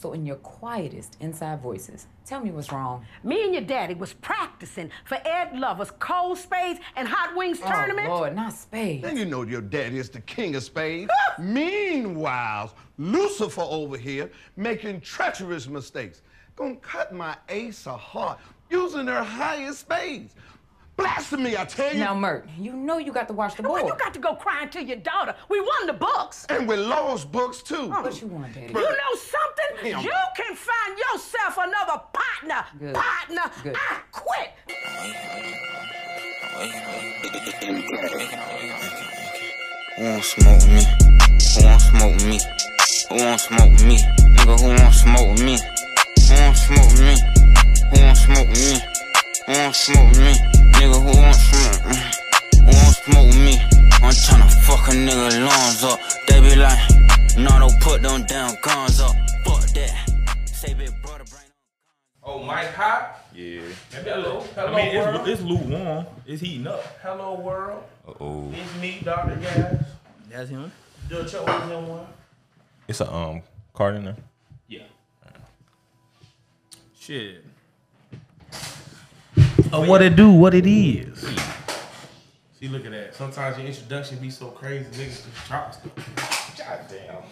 So in your quietest inside voices, tell me what's wrong. Me and your daddy was practicing for Ed Lover's Cold Spades and Hot Wings tournament. Oh, Lord, not spades. Then you know your daddy is the king of spades. Meanwhile, Lucifer over here making treacherous mistakes. Gonna cut my ace a heart using her highest spades. Blasphemy, I tell you. Now, Mert, you know you got to watch the board. Well, you got to go crying to your daughter. We won the books. And we lost books, too. Oh, what you want, Daddy? You know something? Damn. You can find yourself another partner. Good. Partner, good. I quit. Who won't smoke me? Who won't smoke me? Who won't smoke me? Nigga, who won't smoke me? Who won't smoke me? Who won't smoke me? Who won't smoke me? Nigga, who won't smoke me? Who won't smoke me? I'm tryna fuck a nigga lungs up. They be like, no, don't put them down guns up. Fuck that. Say big brother, brain on. Oh, Mike hot? Yeah. Hello. Hello, I mean, world. It's lukewarm. It's heating up. Hello, world. Uh-oh. It's me, Dr. Gas. That's him? The choke is him one. It's a card in there? Yeah. Shit. Oh, what it do, what it is. See, look at that. Sometimes your introduction be so crazy, niggas just drop stuff. God damn.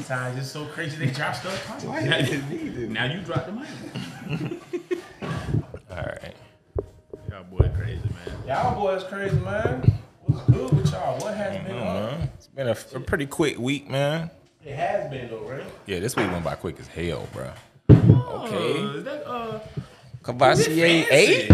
Sometimes it's so crazy they drop stuff. Now you drop the money. All right. Y'all boy crazy, man. Y'all boys crazy, man. What's good with y'all? What has been on? It's been a pretty quick week, man. It has been, though, right? Yeah, this week went by quick as hell, bro. Oh, okay. Is that, Cavassier 8?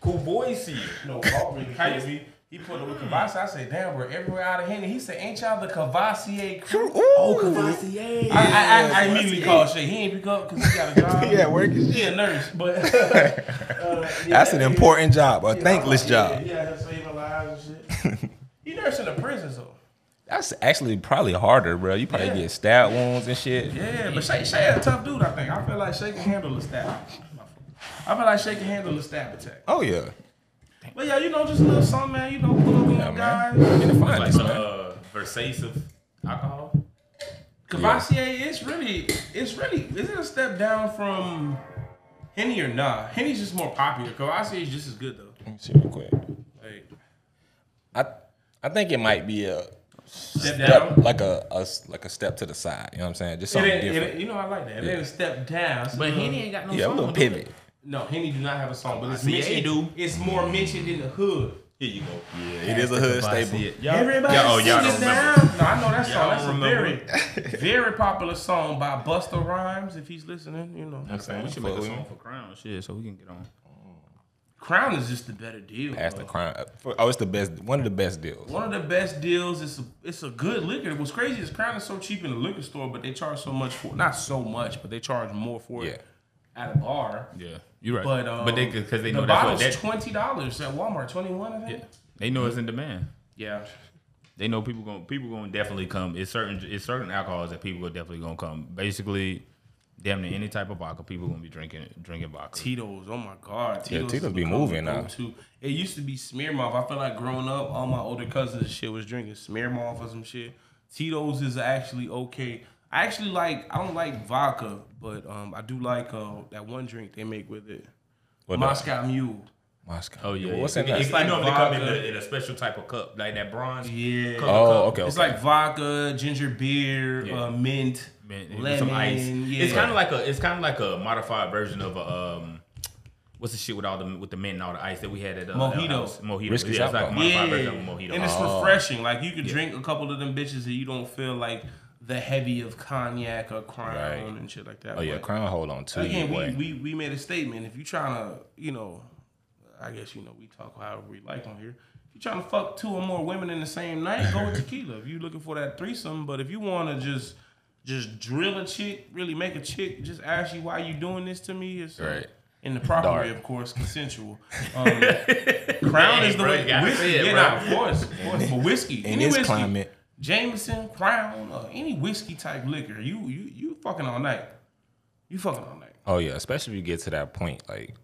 Cool boy see it. No, really crazy. He put it with Cavassier. I said, damn, we're everywhere out of Henny. He said, ain't y'all the Cavassier crew? Oh, Cavassier. I immediately called shit. He ain't pick up because he got a job. Yeah, work is shit. He a nurse, but. That's an important job, a thankless job. Yeah, that's saving lives and shit. He nursing the prison, so. That's actually probably harder, bro. You probably get stab wounds and shit. Yeah, but Shay a tough dude, I think. I feel like Shay can handle a stab. I feel like Shay can handle a stab attack. Oh, yeah. But, yeah, you know, just a little something, man. You know, pull up on guys. It's like some Versace alcohol. Cavassier, it's really, is it a step down from Henny or nah? Henny's just more popular. Cavassier is just as good, though. Let me see real quick. Like, I think it might be a... Step down? Like a step to the side. You know what I'm saying? Just something different. You know, I like that. It ain't a step down. So but Henny ain't got no song. Yeah, a little pivot. No, Henny do not have a song. But it's mentioned. It's more mentioned in the hood. Here you go. Yeah, it is a hood staple. Everybody sit down. No, I know that song. That's a very, very popular song by Busta Rhymes. If he's listening, you know. Okay. We should make a song for Crown, shit, so we can get on. Crown is just the better deal. That's the Crown. Oh, it's the best. One of the best deals. One of the best deals. It's a good liquor. What's crazy is Crown is so cheap in the liquor store, but they charge so much for it. Not so much, but they charge more for it at a bar. Yeah, you're right. But they because they know that's what that $20 at Walmart, $21. I think. Yeah, they know it's in demand. Yeah, they know people gonna definitely come. It's certain alcohols that people are definitely gonna come. Basically. Damn near any type of vodka, people gonna be drinking vodka. Tito's, oh my god, Tito's be moving now. It used to be Smirnoff. I feel like growing up, all my older cousins and shit was drinking Smirnoff or some shit. Tito's is actually okay. I actually like. I don't like vodka, but I do like that one drink they make with it. What Moscow Mule. Moscow. Oh yeah. What's in that? It's like normally come in a special type of cup, like that bronze. Yeah. Oh, okay. It's like vodka, ginger beer, mint. Lemon, some ice. Yeah. It's kind of like a modified version of a what's the shit with the mint and all the ice that we had at Mojito. Yeah, it's like a modified version of a Mojito. And it's refreshing. Like you can drink a couple of them bitches and you don't feel like the heavy of cognac or Crown and shit like that. Oh yeah, Crown hold on too. Again, we made a statement. If you trying to, you know, I guess you know we talk however we like on here. If you trying to fuck two or more women in the same night, go with tequila. If you looking for that threesome, but if you want to just drill a chick, really make a chick just ask you why you doing this to me. Right. In the proper way, of course, consensual. Crown is the way. Whiskey, of course. But whiskey, any whiskey, climate. Jameson, Crown, any whiskey type liquor, you fucking all night. You fucking all night. Oh yeah, especially if you get to that point, like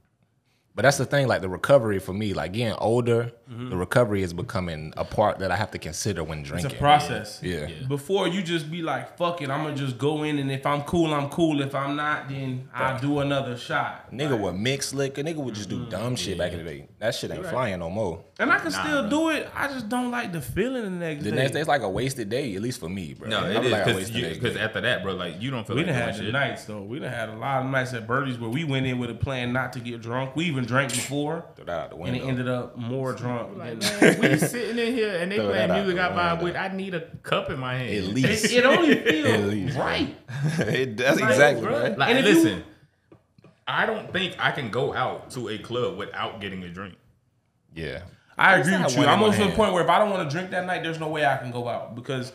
But that's the thing, like the recovery for me, like getting older, the recovery is becoming a part that I have to consider when drinking. It's a process. Yeah. Before you just be like, fuck it, I'm going to just go in and if I'm cool, I'm cool. If I'm not, then I'll do another shot. Nigga would mix liquor. Nigga would just do dumb shit back in the day. That shit ain't flying no more. And I can still do it. I just don't like the feeling the next day. The next day, it's like a wasted day, at least for me, bro. No, it is. Because after that, bro, like you don't feel like that shit. We done had the nights, though. We done had a lot of nights at Birdie's where we went in with a plan not to get drunk. We even drank before, and it ended up more drunk. Like, man, we sitting in here and they playing music out by with I need a cup in my hand. At least it only feels right. That's like, exactly right. Like, and listen, I don't think I can go out to a club without getting a drink. Yeah, I agree with you. I'm almost to the point where if I don't want to drink that night, there's no way I can go out because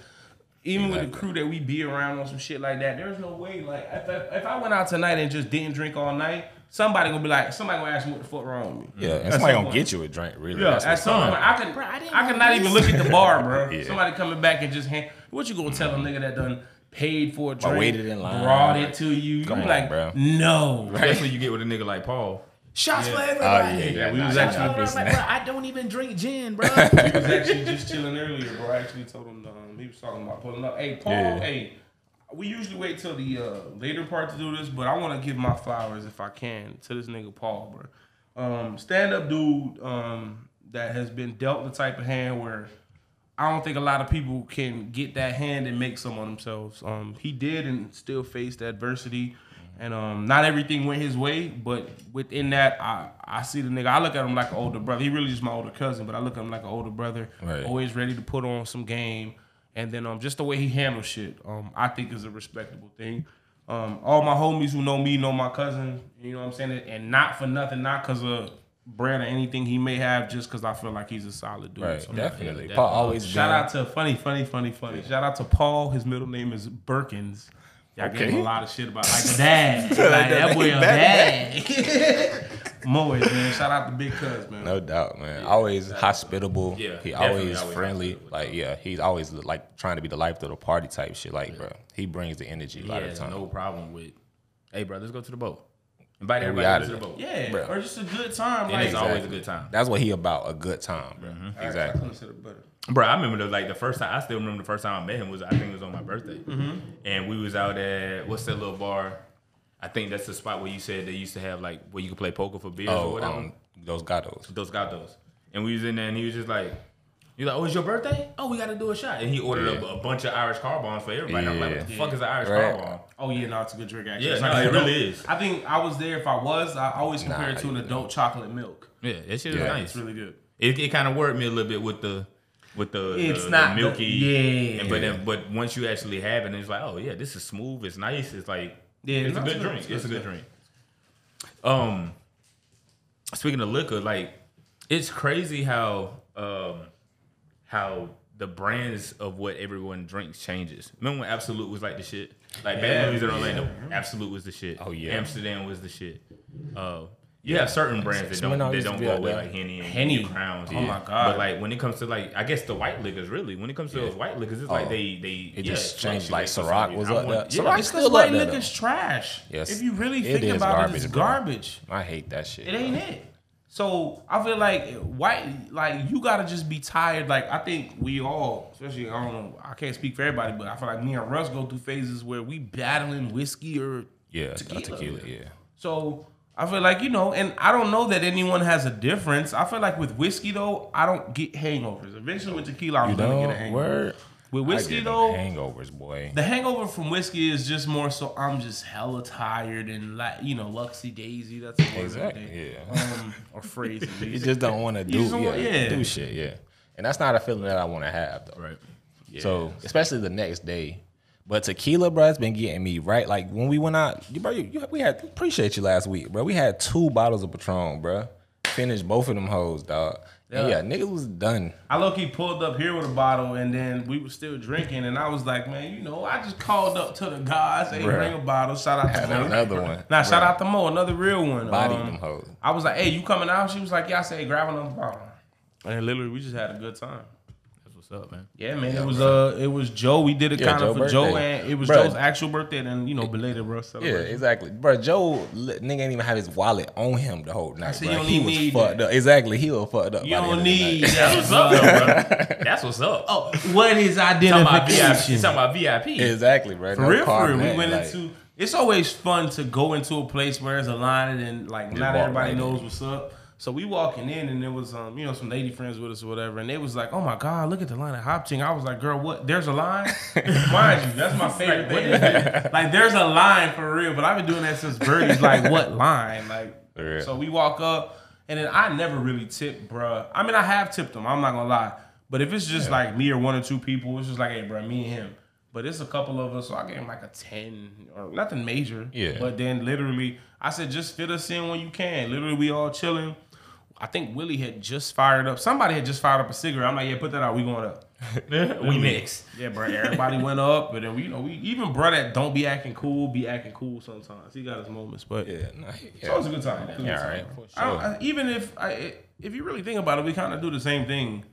even with the crew that we be around on some shit like that, there's no way. Like if I went out tonight and just didn't drink all night. Somebody gonna be like, somebody gonna ask me what the fuck wrong with me. Yeah, and somebody gonna get you a drink, really. Yeah, at some point, I can not even look at the bar, bro. Somebody coming back and just hand, what you gonna tell a nigga that done paid for a drink, waited in line, brought it to you? Come on, like, bro. No. That's what you get with a nigga like Paul. Shots for everybody. Oh, yeah, we was actually like, bro, I don't even drink gin, bro. We was actually just chilling earlier, bro. I actually told him, he was talking about pulling up. Hey, Paul, hey. We usually wait till the later part to do this, but I want to give my flowers, if I can, to this nigga Paul, bro. Stand-up dude that has been dealt the type of hand where I don't think a lot of people can get that hand and make some on themselves. He did and still faced adversity, and not everything went his way, but within that, I see the nigga. I look at him like an older brother. He really is my older cousin, but I look at him like an older brother, always ready to put on some game. And then just the way he handles shit, I think is a respectable thing. All my homies who know me know my cousin, you know what I'm saying? And not for nothing, not because of brand or anything he may have, just because I feel like he's a solid dude. Right, so definitely. Paul always shout out to Funny. Yeah. Shout out to Paul. His middle name is Birkins. Y'all gave him a lot of shit about like dad. Like that boy a dad. Moe, man. Shout out to Big Cuz, man. No doubt, man. Yeah, always hospitable. Yeah, he always friendly. Like, yeah, he's always like trying to be the life of the party type shit. Like, bro, he brings the energy a lot of time. No problem with, hey, bro, let's go to the boat. Invite everybody to the boat. Yeah, bro. Or just a good time. Like, it's always a good time. That's what he about, a good time, bro. Exactly. I consider better. Bro, I remember the first time I met him was, I think it was on my birthday. And we was out at, what's that little bar? I think that's the spot where you said they used to have like where you could play poker for beers or whatever. Those Gatos. And we was in there and he was just like, you're like, oh, it's your birthday? Oh, we got to do a shot. And he ordered up a bunch of Irish car bombs for everybody. And I'm like, what the fuck is an Irish car bomb? Oh, yeah, no, it's a good drink, actually. Yeah, no, it really is. I think I was there. If I was, I always compare it to an adult chocolate milk. Yeah, that shit is nice. It's really good. It kind of worried me a little bit with the... it's not the milky, but once you actually have it, it's like, oh yeah, this is smooth, it's nice, it's like, it's a good drink. It's a good drink. Speaking of liquor, like it's crazy how the brands of what everyone drinks changes. Remember when Absolut was like the shit? Like bad movies in Orlando, Absolut was the shit. Oh yeah, Amsterdam was the shit. You have certain brands that don't go away, like Henny, Crowns. Oh my god! But like when it comes to like, I guess the white liquors really. When it comes to those white liquors, it's like they just changed. Like Ciroc was up there. Ciroc still up there. White liquor's trash. Yes, if you really think about it, it's garbage. I hate that shit. It ain't it. So I feel like you gotta just be tired. Like I think we all, especially I don't know, I can't speak for everybody, but I feel like me and Russ go through phases where we battling whiskey or tequila. Yeah. So. I feel like, and I don't know that anyone has a difference. I feel like with whiskey, though, I don't get hangovers. Eventually with tequila, I'm going to get a hangover. With whiskey, though, hangovers, boy. The hangover from whiskey is just more so I'm just hella tired and, like, luxy-daisy. That's the word or phrase. You just don't want to do shit, And that's not a feeling that I want to have, though. Right. Yeah. So, especially the next day. But tequila, bro, it's been getting me right. Like when we went out, appreciate you last week, bro. We had 2 bottles of Patron, bro. Finished both of them hoes, dog. Yeah, niggas was done. I low-key pulled up here with a bottle, and then we were still drinking, and I was like, man, I just called up to the guys. They bring a bottle. Shout out to Mo. Another one. Nah, shout out to Mo, another real one. Body them hoes. I was like, hey, you coming out? She was like, yeah. I said, hey, grab another bottle. And literally, we just had a good time. what's up, man. Yeah, man. Yeah, it was Joe. We did it kind of for birthday. Joe, and it was Joe's actual birthday, and belated, bro. Celebration. Yeah, exactly, bro. Joe nigga ain't even have his wallet on him the whole night. See, bro. He was fucked up. Exactly, he was fucked up. You don't need. That's what's up, bro. That's what's up. Oh, what is identification? Talking about VIP. Exactly, bro. For real, for real. We went into. It's always fun to go into a place where it's a line and like not everybody knows what's up. So we walking in and there was some lady friends with us or whatever, and they was like, "Oh my God, look at the line at Hop Ting." I was like, "Girl, what? There's a line?" Mind you, that's my favorite thing. Like, there's a line for real, but I've been doing that since Birdie's. Like, what line? Like, so we walk up, and then I never really tip, bruh. I mean, I have tipped them. I'm not gonna lie, but if it's just like me or one or two people, it's just like, "Hey, bruh, me and him." But it's a couple of us, so I gave him like a 10 or nothing major. Yeah. But then literally, I said, just fit us in when you can. Literally, we all chilling. I think Willie had just fired up. Somebody had just fired up a cigarette. I'm like, yeah, put that out. We going up. We mixed. Yeah, bro. Everybody went up. But then, we even brought that don't be acting cool sometimes. He got his moments. But so it was a good time. All right. For sure. Even if you really think about it, we kind of do the same thing.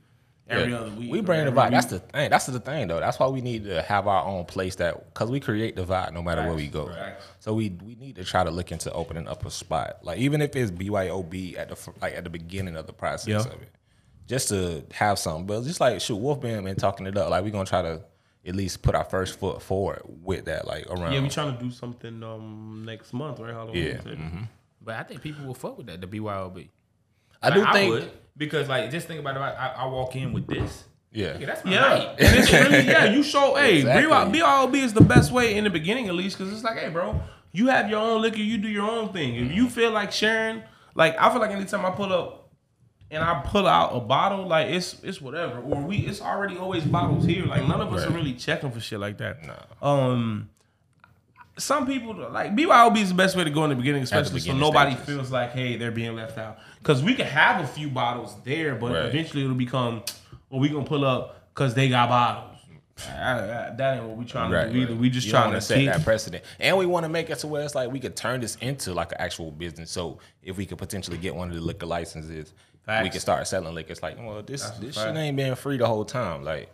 Every other week. We bring the vibe. That's the thing. That's the thing, though. That's why we need to have our own place because we create the vibe no matter where we go. Right. So we need to try to look into opening up a spot, like even if it's BYOB at the beginning of the process of it, just to have something. But just like Wolf Bam and talking it up, like we're gonna try to at least put our first foot forward with that, like around. Yeah, we trying to do something next month, right? Halloween. Yeah. Mm-hmm. But I think people will fuck with that, the BYOB. I think I would. Because, like, just think about it. I walk in with this. Yeah. Nigga, that's my night. And it's really, you show, BROB is the best way in the beginning, at least, because it's like, hey, bro, you have your own liquor. You do your own thing. If you feel like sharing, like, I feel like anytime I pull up and I pull out a bottle, like, it's whatever. Or it's already always bottles here. Like, none of us are really checking for shit like that. No. Some people, like, BYOB is the best way to go in the beginning, especially so nobody feels like, hey, they're being left out. Because we can have a few bottles there, but eventually it'll become, well, we going to pull up because they got bottles. That ain't what we trying to do either. We just trying to set that precedent. And we want to make it to where it's like we could turn this into like an actual business. So if we could potentially get one of the liquor licenses, we could start selling liquor. It's like, well, this shit ain't been free the whole time. Like.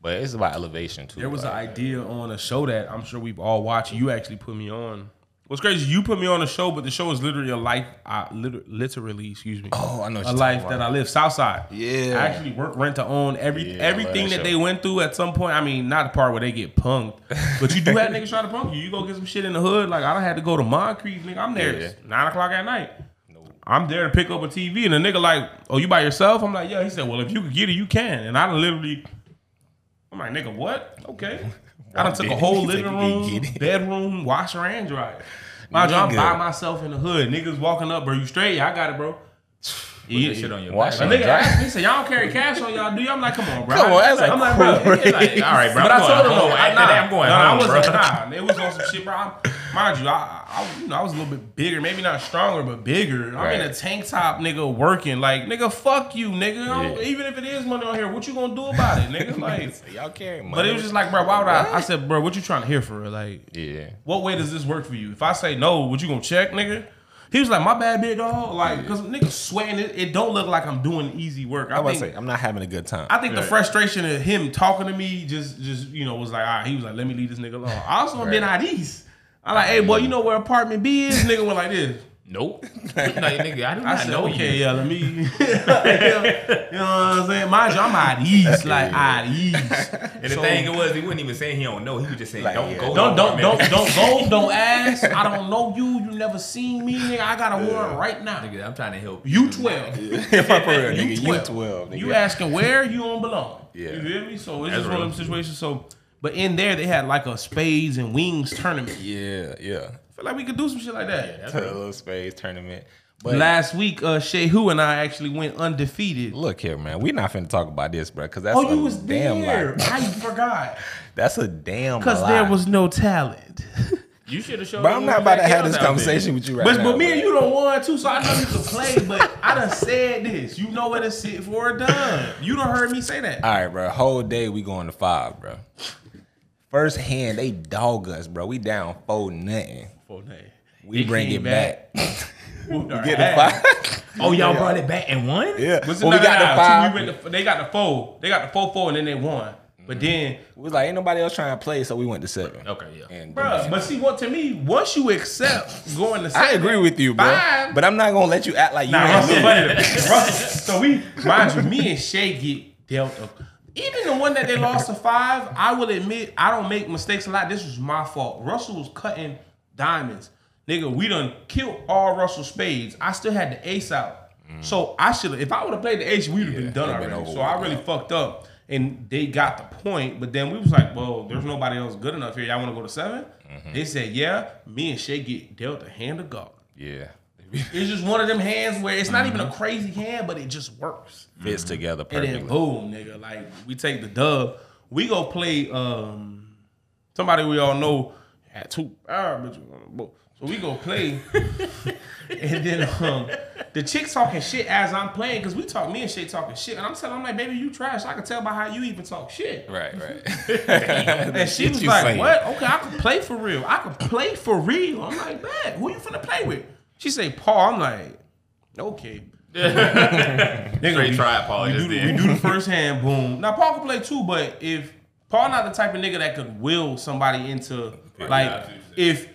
But it's about elevation, too. There was an idea on a show that I'm sure we've all watched. You actually put me on. What's crazy, you put me on a show, but the show is literally a life. Literally, excuse me. Oh, I know what you're talking about. A life that I live. Southside. Yeah. I actually work rent to own everything that they went through at some point. I mean, not the part where they get punked. But you do have niggas try to punk you. You go get some shit in the hood. Like, I don't have to go to Moncrief, nigga. I'm there 9 o'clock at night. I'm there to pick up a TV. And the nigga like, oh, you by yourself? I'm like, yeah. He said, well, if you could get it, you can. And I literally... I'm like, nigga, what? Okay. I done took a whole living room, bedroom, washer and dryer. My job, I'm by myself in the hood. Niggas walking up, bro. You straight? Yeah, I got it, bro. You shit on your back. Nigga asked me, said, y'all don't carry cash on y'all, do you? I'm like, come on, bro. Come on, I'm like, bro. Like, all right, bro. But I told him, no, I'm going home, bro. It was on some shit, bro. Mind you, I was a little bit bigger. Maybe not stronger, but bigger. I'm in a tank top, nigga, working. Like, nigga, fuck you, nigga. Even if it is money on here, what you gonna do about it, nigga? Like, y'all carry money. But it was just like, bro, why would I? I said, bro, what you trying to hear for real? Like, what way does this work for you? If I say no, what you gonna check, nigga? He was like, my bad, big dog. Like, because niggas sweating, it don't look like I'm doing easy work. I was saying, I'm not having a good time. I think the frustration of him talking to me just was like, all right, he was like, let me leave this nigga alone. I also been out east. I'm like, hey, boy, you know where apartment B is? Nigga went like this. Nope. Like, nigga, I said, know okay, you. Let me. You know what I'm saying? Mind you, I'm out east. Like, out east. And the thing was, he wasn't even saying he don't know. He was just saying, like, don't go. Don't go. Don't ask. I don't know you. You never seen me, nigga. I got a warrant right now. Nigga, I'm trying to help you. You 12. If I'm for real, nigga, you 12. Nigga. You asking where? You don't belong. Yeah. You feel me? So it's just one of them situations. So. But in there, they had like a spades and wings tournament. Yeah. I feel like we could do some shit like that. Yeah, a little spades tournament. But last week, Shea Hu and I actually went undefeated. Look here, man. We're not finna talk about this, bro. Because that's you was damn there. Lie. I forgot. That's a damn lie. Because there was no talent. You should have showed me. But I'm not about to have this conversation with you right now. But me and you don't want to, so I know you can play, but I done said this. You know where to sit for a done. You done heard me say that. All right, bro. Whole day we going to 5, bro. First hand, they dog us, bro. We down 4-0. We bring it back. Whooped our ass. Oh, y'all brought it back and won? Yeah. Well, we got the 5. We went to, they got the 4. They got the 4-4 and then they won. But then we was like, ain't nobody else trying to play, so we went to 7. Okay, yeah. And bro, but see, what to me, once you accept going to 7, I agree with you, bro. 5, but I'm not gonna let you act like you ain't so we, mind you, me and Shay get dealt up. Even the one that they lost to 5, I will admit, I don't make mistakes a lot. This was my fault. Russell was cutting diamonds. Nigga, we done killed all Russell's spades. I still had the ace out. So I should have, if I would have played the ace, we would have been done already. So I really fucked up. And they got the point, but then we was like, well, there's nobody else good enough here. Y'all want to go to 7? They said, yeah. Me and Shay get dealt a hand of God. Yeah. It's just one of them hands where it's not even a crazy hand, but it just works. Fits together perfectly. And then boom, nigga. Like, we take the dub. We go play somebody we all know had 2. So we go play. And then the chick's talking shit as I'm playing, because we talk, me and Shay talking shit. And I'm telling her, I'm like, baby, you trash. I can tell by how you even talk shit. Right, right. And she was like, saying? What? Okay, I can play for real. I can play for real. I'm like, man, who you finna play with? She say, Paul. I'm like, okay. Nigga, try Paul. You do the first hand, boom. Now, Paul can play too, but if Paul not the type of nigga that could will somebody into, like, if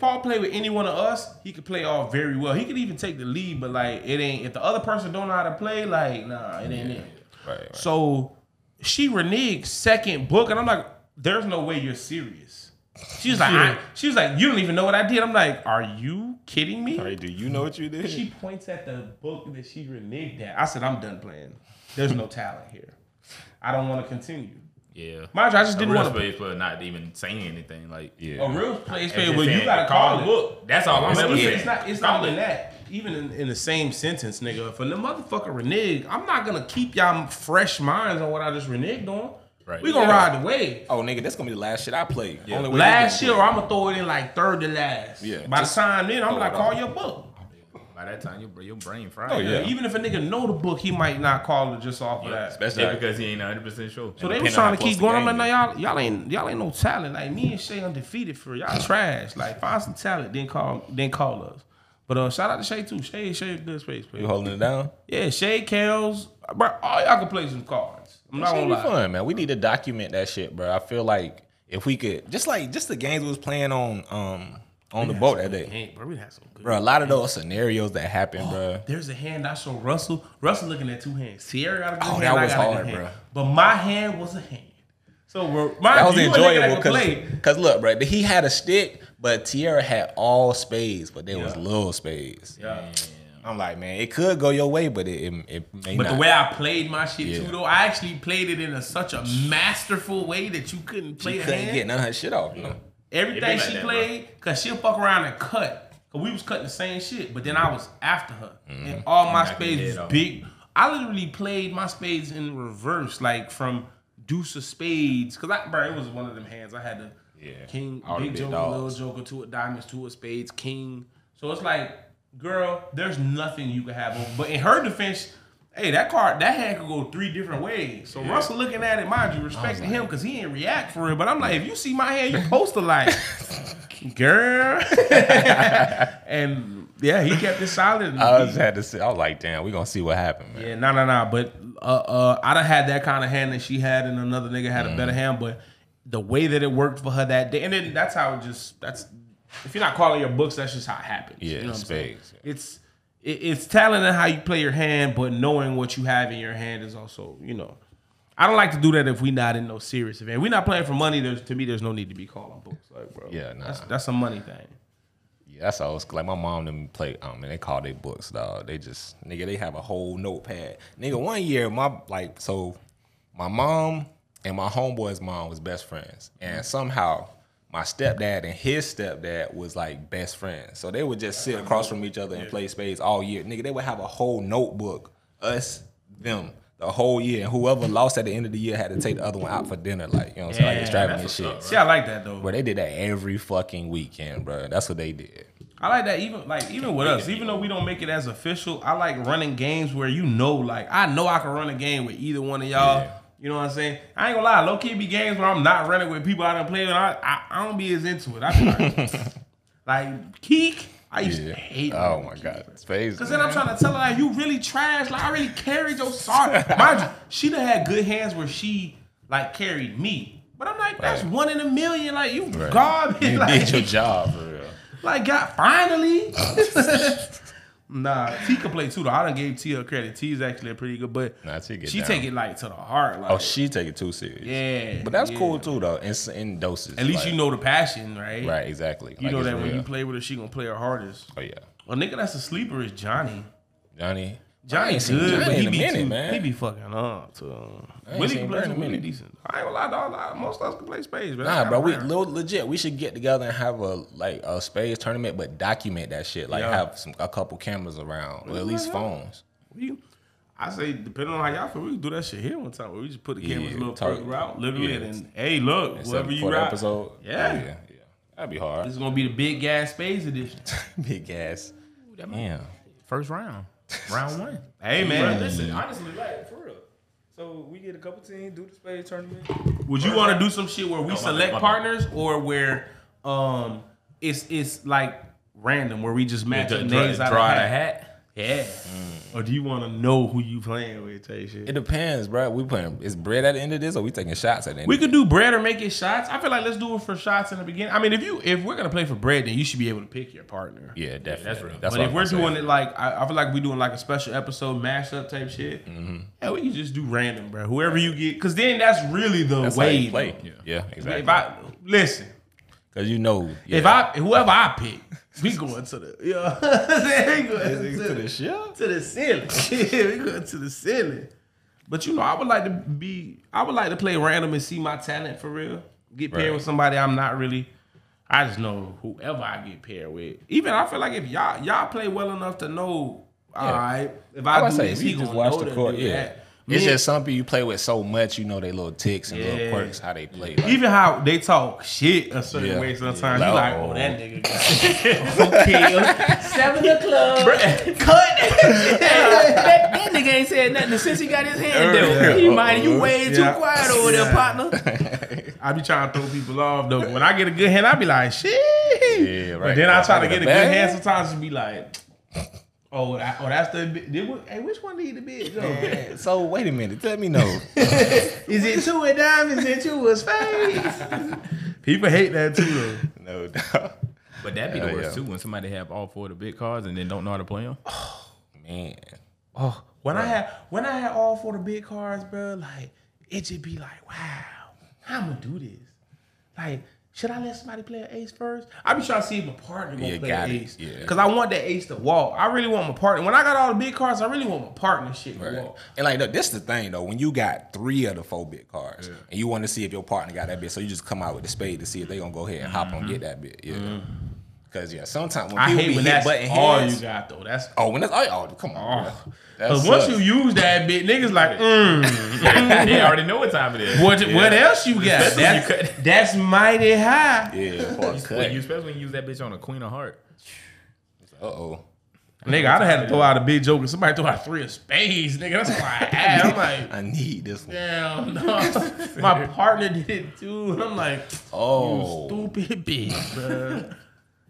Paul played with any one of us, he could play all very well. He could even take the lead, but like it ain't. If the other person don't know how to play, like nah, it ain't it. Right, right. So she reneged second book, and I'm like, "There's no way you're serious." She was like, "She was like, you don't even know what I did." I'm like, "Are you kidding me? Sorry, do you know what you did?" She points at the book that she reneged at. I said, "I'm done playing. There's no talent here. I don't want to continue." Yeah. Mind you, I just didn't want to play for not even saying anything. Like, yeah. A real place player, well, you gotta call the book. That's all I'm ever saying. It's not even that. Even in the same sentence, nigga. If a motherfucker reneged, I'm not gonna keep y'all fresh minds on what I just reneged on. Right. We gonna ride the wave. Oh, nigga, that's gonna be the last shit I play. Yeah. Last year, or I'm gonna throw it in like third to last. Yeah. By the time in, I'm gonna call your book. By that time, your brain fried. Oh, yeah. Even if a nigga know the book, he might not call it just off of that. Especially because he ain't 100% sure. So they was trying to keep going. I'm like, no, y'all ain't no talent. Like, me and Shay undefeated for y'all trash. Like, find some talent, then call us. But shout out to Shay too. Shay good space player. You holding it down? Yeah, Shay, Kels, bro. All y'all can play some cards. I'm not gonna lie. Fun, man. We need to document that shit, bro. I feel like if we could, just the games we was playing on the boat that day. Bro, we had some good. Bro, a lot of those scenarios that happened, bro. There's a hand I showed Russell. Russell looking at two hands. Sierra got a good hand. Oh, that was hard, bro. But my hand was a hand. So, that was enjoyable because, look, bro, he had a stick, but Sierra had all spades, but there was little spades. Yeah. I'm like, man, it could go your way, but it may not. But the way I played my shit too, though, I actually played it in such a masterful way that you couldn't play it. She couldn't get none of her shit off, you know. Everything she played, because she'll fuck around and cut. Because we was cutting the same shit, but then I was after her. And all my spades was big. I literally played my spades in reverse, like from deuce of spades. Because, bro, it was one of them hands. I had the king, big joker, little joker, 2 of diamonds, 2 of spades, king. So it's like, girl, there's nothing you can have over. But in her defense, hey, that hand could go 3 different ways. So Russell looking at it, mind you, respecting him because he didn't react for it. But I'm like, if you see my hand, you post a like, girl. And yeah, he kept it solid. I was like, damn, we gonna see what happened, man. Yeah, no. But I done had that kind of hand that she had, and another nigga had a better hand. But the way that it worked for her that day, and then that's how it just. That's if you're not calling your books, that's just how it happens. Yeah, you know what I'm saying? Yeah. It's talent in how you play your hand, but knowing what you have in your hand is also, you know. I don't like to do that if we not in no serious event. We're not playing for money. To me, there's no need to be calling books. Like, bro, yeah, nah. That's a money thing. Yeah, that's all. Like, my mom didn't play, and they call their books, dog. They just, nigga, they have a whole notepad. Nigga, one year, my mom and my homeboy's mom was best friends. And somehow, my stepdad and his stepdad was like best friends. So they would just sit across from each other and play spades all year. Nigga, they would have a whole notebook, us, them, the whole year. And whoever lost at the end of the year had to take the other one out for dinner. Like, you know what I'm saying? Like extravagant and shit. Up, see, I like that though. Bro, they did that every fucking weekend, bro. That's what they did. I like that even with us, even though we don't make it as official, I like running games where I know I can run a game with either one of y'all. Yeah. You know what I'm saying? I ain't gonna lie. Low key be games where I'm not running with people I done played with. I don't be as into it. I be like, like, Keek, I used to hate when my God. Because then I'm trying to tell her, like, you really trash. Like, I really carried your sorry. Mind you, she done had good hands where she, like, carried me. But I'm like, that's one in a million. Like, you garbage. You did your job, for real. Like, God, finally. Nah, T can play too, though. I done gave T her credit. T's actually pretty good, but she take it, like, to the heart. Like, oh, she take it too serious. Yeah. But that's cool, too, though, in doses. At least, like, you know the passion, right? Right, exactly. You like, know that real. When you play with her, she gonna play her hardest. Oh, yeah. A nigga that's a sleeper is Johnny. Johnny's good, Johnny, but he be minute, too, man. He be fucking up, too. Willie can play some really decent. I ain't gonna lie, dog. Most of us can play spades, man. Nah, bro, legit. We should get together and have a spades tournament, but document that shit. Like, have a couple cameras around, or at least phones. I say, depending on how y'all feel, we can do that shit here one time. Where we just put the cameras a little further out, literally, and hey, look, whatever you rock. Yeah, that'd be hard. This is gonna be the big gas spades edition. Big gas. Damn. First round. Round one. Hey, man. Bro, listen, honestly, like, for real. So we get a couple teams, do the spades tournament. Would you want to do some shit where we select partners, or where it's like random, where we just match up names out of a hat? Yeah. Or do you want to know who you playing with? It depends, bro. We playing, is bread at the end of this, or we taking shots at the end? We could do bread or make it shots. I feel like let's do it for shots in the beginning. I mean, if we're gonna play for bread, then you should be able to pick your partner. Yeah, definitely. That's real. But if we're doing it like, I feel like we're doing like a special episode mashup type shit. Yeah, we can just do random, bro. Whoever you get, because then that's really the way you play. Yeah, exactly. If I listen, because you know, whoever I pick. We going to the to the ceiling. Yeah, we going to the ceiling. But you know, I would like to play random and see my talent for real. Get paired with somebody I'm not really. I just know whoever I get paired with. Even I feel like if y'all play well enough to know, all right. If I do this, he gonna watch the court. Yeah. It's just some people you play with so much, you know, they little ticks and little quirks, how they play. Like, even how they talk shit a certain way sometimes. You like, oh, that nigga got okay. 7 o'clock. Cut. that nigga ain't said nothing since he got his hand down. You way too quiet over there, partner. I be trying to throw people off, though. When I get a good hand, I be like, shit. Yeah, right. But then I try to get a good hand sometimes and be like... Oh, that's the. Hey, which one need the bid go? Yeah, so wait a minute, let me know. Is it two of diamonds? Is it two of spades? People hate that too, though. No doubt. But that'd be the worst too when somebody have all four of the big cards and then don't know how to play them. Oh man. Oh, when I had all four of the big cards, bro, like it should be like, wow, I'm gonna do this. Like, should I let somebody play an ace first? I be trying to see if my partner gonna play an ace. Because I want that ace to walk. I really want my partner. When I got all the big cards, I really want my partner shit to walk. And like, look, this is the thing, though. When you got three of the four big cards, and you want to see if your partner got that bit, so you just come out with the spade to see if they going to go ahead and hop on get that bit. Because, sometimes when people be hit button hands. All you got, though. That's when that's all you come on. Because once you use that bit, niggas like, they already know what time it is. What else you got? That's mighty high. Yeah, especially when you use that bitch on a queen of heart. Uh-oh. Nigga, I done had to throw out a big joke and somebody throw out three of spades, nigga. That's why I had. I'm like, I need this one. Damn, no. My partner did it, too. And I'm like, oh, you stupid bitch, bro.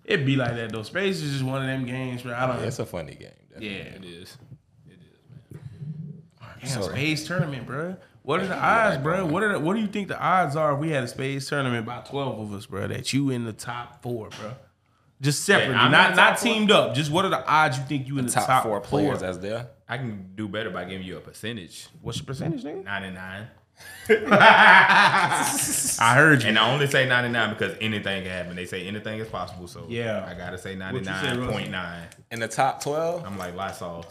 It be like that, though. Spades is just one of them games, bro. I don't know. It's a funny game. Definitely. Yeah, it is. It is, man. Damn, spades tournament, bro. What are the odds, bro? What do you think the odds are if we had a spades tournament by 12 of us, bro, that you in the top four, bro? Just separately, not teamed up. Just what are the odds you think you in the top four players that's there? I can do better by giving you a percentage. What's your percentage, nigga? 99. I heard you. And I only say 99 because anything can happen. They say anything is possible. So yeah, I gotta say 99.9. In the top 12, I'm like Lysol.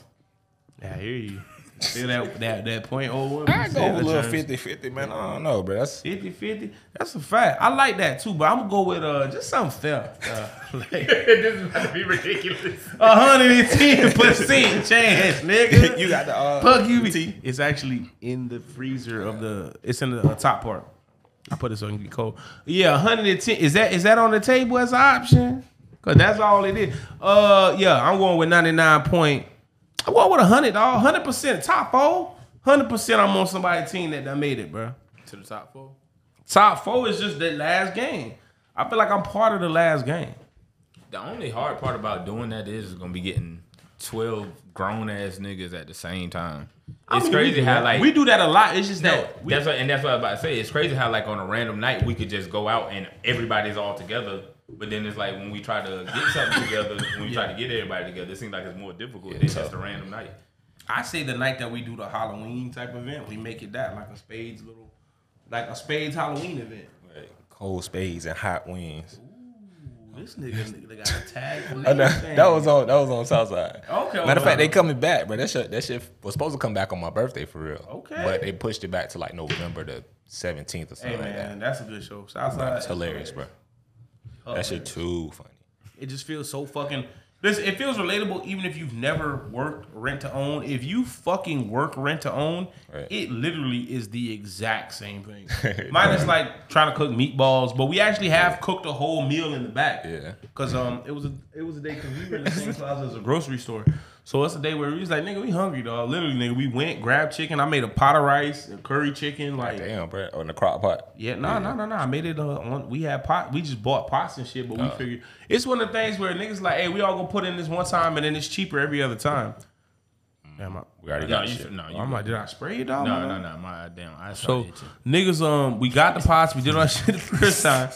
I hear you. Feel that 0.01. I go with a little 50-50, man. I don't know, bro. That's 50-50. That's a fact. I like that too, but I'm gonna go with just something fair. This is about to be ridiculous. 110% chance, nigga. You got the Puck UT. It's actually in the freezer of the. It's in the top part. I put it so it can be cold. Yeah, 110. Is that on the table as an option? Cause that's all it is. I'm going with 99. I went with 100, dog. 100%. Top four. 100% I'm on somebody's team that made it, bro. To the top four? Top four is just that last game. I feel like I'm part of the last game. The only hard part about doing that is it's gonna be getting 12 grown ass niggas at the same time. It's crazy how like we do that a lot. It's just that that's what, and that's what I was about to say. It's crazy how like on a random night we could just go out and everybody's all together. But then it's like when we try to get something together, when we try to get everybody together, it seems like it's more difficult than just a random night. I say the night that we do the Halloween type event, we make it that like a spades little, like a spades Halloween event. Right. Cold spades and hot wings. This nigga got a tag. That was on Southside. Okay. Matter of fact, they coming back, bro. That shit was supposed to come back on my birthday for real. Okay. But they pushed it back to like November the 17th or something like that. Man, that's a good show. Southside. It's hilarious, bro. That shit too funny. It just feels so fucking. Listen, it feels relatable even if you've never worked rent to own. If you fucking work rent to own, right. It literally is the exact same thing. Minus like trying to cook meatballs, but we actually have cooked a whole meal in the back. Yeah. Cause it was a day because we were in the same closet as a grocery store. So it's a day where we was like, nigga, we hungry, dog. Literally, nigga, we went, grabbed chicken. I made a pot of rice and curry chicken. Like, damn, bro. On the crock pot. Yeah, no. I made it on. We had pot. We just bought pots and shit, but we figured. It's one of the things where niggas like, hey, we all gonna put in this one time and then it's cheaper every other time. Damn, we already got shit. I'm like, did I spray you, dog? No. My damn, I saw it. So, niggas, we got the pots. We did our shit the first time.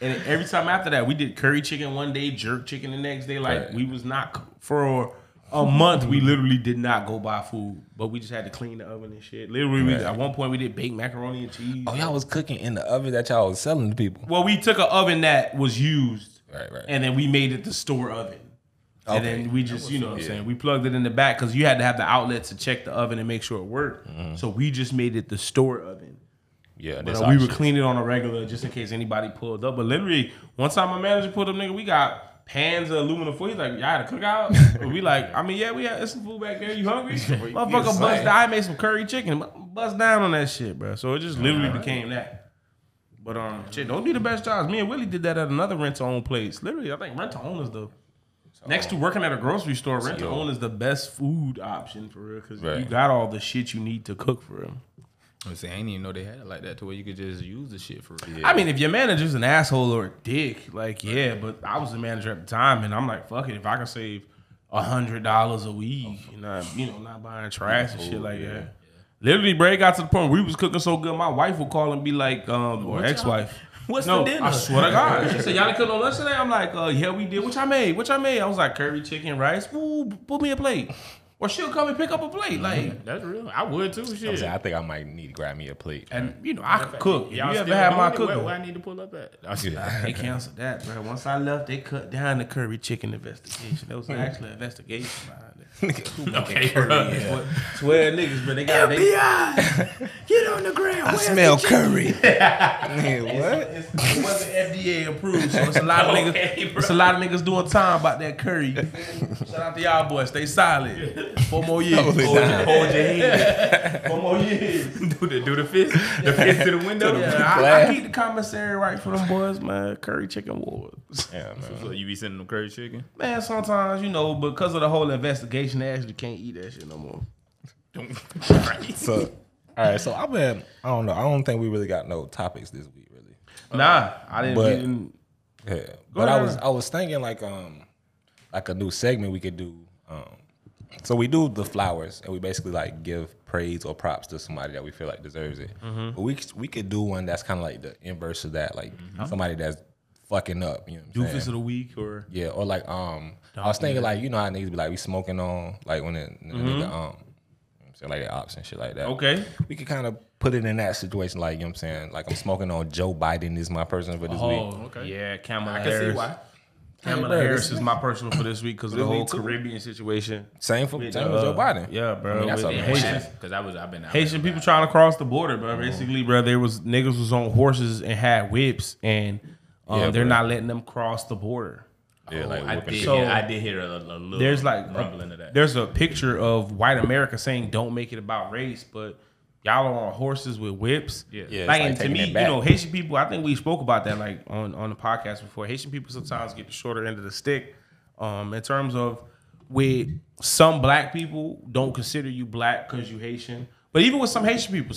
And every time after that, we did curry chicken one day, jerk chicken the next day. Like, we was not for... A month, we literally did not go buy food, but we just had to clean the oven and shit. Literally, at one point, we did baked macaroni and cheese. Oh, y'all was cooking in the oven that y'all was selling to people? Well, we took an oven that was used, and then we made it the store oven. Okay. And then we just, you know what I'm saying, we plugged it in the back because you had to have the outlet to check the oven and make sure it worked. Mm-hmm. So we just made it the store oven. Yeah, but we were cleaning it on a regular just in case anybody pulled up. But literally, one time my manager pulled up, nigga, we got... pans of aluminum foil. He's like, y'all had a cookout? But we like, I mean, yeah, we had some food back there. You hungry? Motherfucker bust down. I made some curry chicken. Bust down on that shit, bro. So it just literally became that. But shit, don't do the best jobs. Me and Willie did that at another rent-to-own place. Literally, I think rent-to-own is the... Next to working at a grocery store, rent-to-own is the best food option for real. Because you got all the shit you need to cook for real. I didn't even know they had it like that to where you could just use the shit for real. I mean, if your manager's an asshole or a dick, like, yeah, but I was the manager at the time, and I'm like, fuck it, if I can save $100 a week, not buying trash and shit like that. Literally, Bray got to the point where we was cooking so good, my wife would call and be like, or ex-wife. What's the dinner? I swear to God. She said, y'all didn't cook no lunch today? I'm like, yeah, we did. What y'all made? I was like, curry chicken, rice. Ooh, put me a plate. Or she'll come and pick up a plate. Like, that's real. I would too. Shit. I'm saying, I think I might need to grab me a plate. And I could cook. Y'all you ever had my cooking? Where I need to pull up at? They canceled that, bro. Once I left, they cut down the curry chicken investigation. There was an actual investigation behind it. Okay, bro. 12 niggas, bro. They got FBI. Get on the ground. I smell curry. Man, what? It wasn't FDA approved, so it's a lot of niggas. Bro. It's a lot of niggas doing time about that curry. Shout out to y'all boys. Stay solid. 4 more years. Hold your hand. 4 more years. Do the fist. The fist to the window. I keep the commissary right for them boys, man. Curry chicken wars. Yeah, man. So you be sending them curry chicken? Man, sometimes, because of the whole investigation, they actually can't eat that shit no more. So I've been, I don't know. I don't think we really got no topics this week, really. Nah, I didn't. But I was thinking like a new segment we could do. So we do the flowers, and we basically like give praise or props to somebody that we feel like deserves it. Mm-hmm. But we could do one that's kind of like the inverse of that, like somebody that's fucking up. You know what I'm saying? Doofus of the week, or or like I was thinking like how niggas be like we smoking on like when the nigga so like the ops and shit like that. Okay. We could kind of put it in that situation, like, you know what I'm saying? Like, I'm smoking on Joe Biden is my person for this week. Oh, okay. Yeah, Kamala Harris. I can see why. Kamala Harris is my personal for this week because of the whole Caribbean situation. Same with Joe Biden. Yeah, bro. I mean, that's a Haitian. Because I've been out Haitian people trying to cross the border, bro. Mm-hmm. Basically, bro, niggas was on horses and had whips, and they're not letting them cross the border. Yeah, I did hear a little rumbling of that. There's a picture of white America saying don't make it about race, but y'all are on horses with whips. Yeah and to me, Haitian people, I think we spoke about that like on the podcast before. Haitian people sometimes get the shorter end of the stick in terms of with some black people don't consider you black because you Haitian. But even with some Haitian people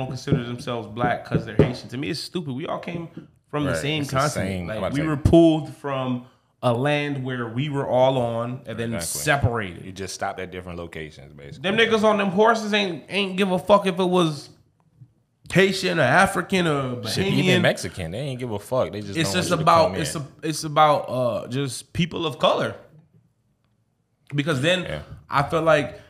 don't consider themselves black because they're Haitian. To me, it's stupid. We all came from the same continent. Like, we were pulled from a land where we were all on and then separated. You just stopped at different locations, basically. Them niggas on them horses ain't give a fuck if it was Haitian or African or Bahamian. Even Mexican, they ain't give a fuck. They just it's about just people of color. Because then I feel like,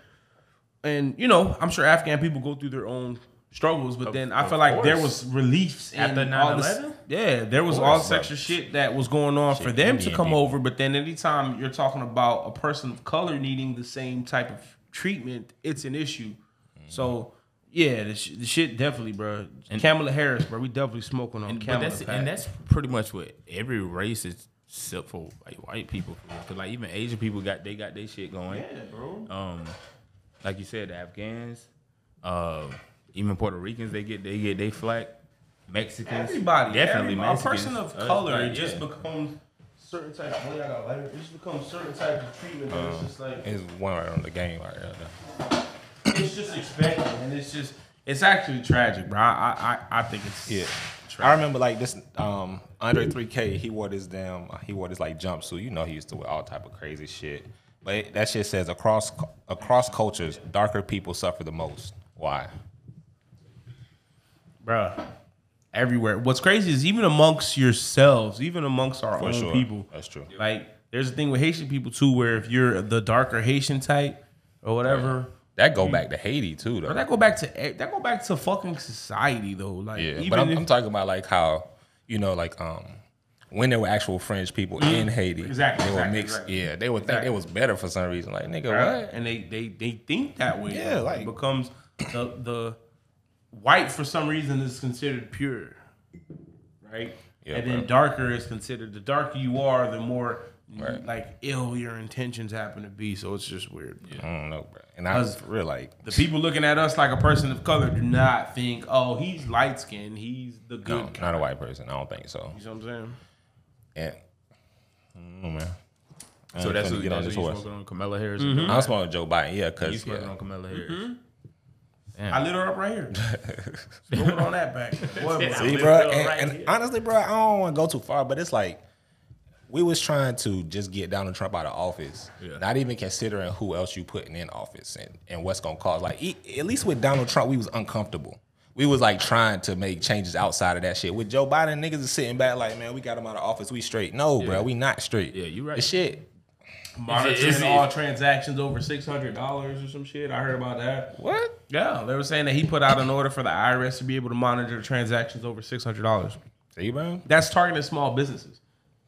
and you know, I'm sure Afghan people go through their own struggles, but then I feel like there was reliefs after 9/11. Yeah, there was all extra shit that was going on for them to come over. But then anytime you're talking about a person of color needing the same type of treatment, it's an issue. So yeah, the shit definitely, bro. And Kamala Harris, bro, we definitely smoking on Kamala. And that's pretty much what every race is, except for like white people. Cause like even Asian people got their shit going. Yeah, bro. Like you said, the Afghans. Even Puerto Ricans, they get they flack. Mexicans, everybody, definitely. Mexicans. A person of color, it just becomes certain type of treatment. It's just like it's one right on the game right there. It's just expected, and it's actually tragic, bro. I think it's tragic. I remember like this Andre 3K. He wore this like jumpsuit. You know, he used to wear all type of crazy shit. But that shit says across cultures, darker people suffer the most. Why? Bruh, everywhere. What's crazy is even amongst yourselves, even amongst our own people. That's true. Like, there's a thing with Haitian people, too, where if you're the darker Haitian type or whatever. Yeah. That go back to Haiti, too, though. That go back to fucking society, though. Like, yeah, but I'm talking about, like, how, you know, like, when there were actual French people in Haiti. Exactly. They were mixed. Exactly. Yeah, they would think it was better for some reason. Like, nigga, what? And they think that way. Yeah, like. It becomes the white, for some reason, is considered pure, right? Yeah, and then darker is considered, the darker you are, the more, like, ill your intentions happen to be. So it's just weird. Yeah. I don't know, bro. And I was for real, like... The people looking at us like a person of color do not think, oh, he's light-skinned, he's the good guy. Not a white person. I don't think so. You know what I'm saying? Yeah. I don't know, man. So that's what you're smoking on, Kamala Harris? Mm-hmm. I'm smoking on Joe Biden, because... You smoking on Kamala Harris. Mm-hmm. Damn. I lit her up right here. Smoking on that back. Boy, see, bro, and honestly, bro, I don't want to go too far, but it's like we was trying to just get Donald Trump out of office, not even considering who else you putting in office and what's going to cause. Like, at least with Donald Trump, we was uncomfortable. We was, like, trying to make changes outside of that shit. With Joe Biden, niggas is sitting back like, man, we got him out of office. We straight. No, bro, we not straight. Yeah, you right. The shit. Monitoring all transactions over $600 or some shit. I heard about that. What? Yeah, they were saying that he put out an order for the IRS to be able to monitor transactions over $600. See, bro? That's targeting small businesses.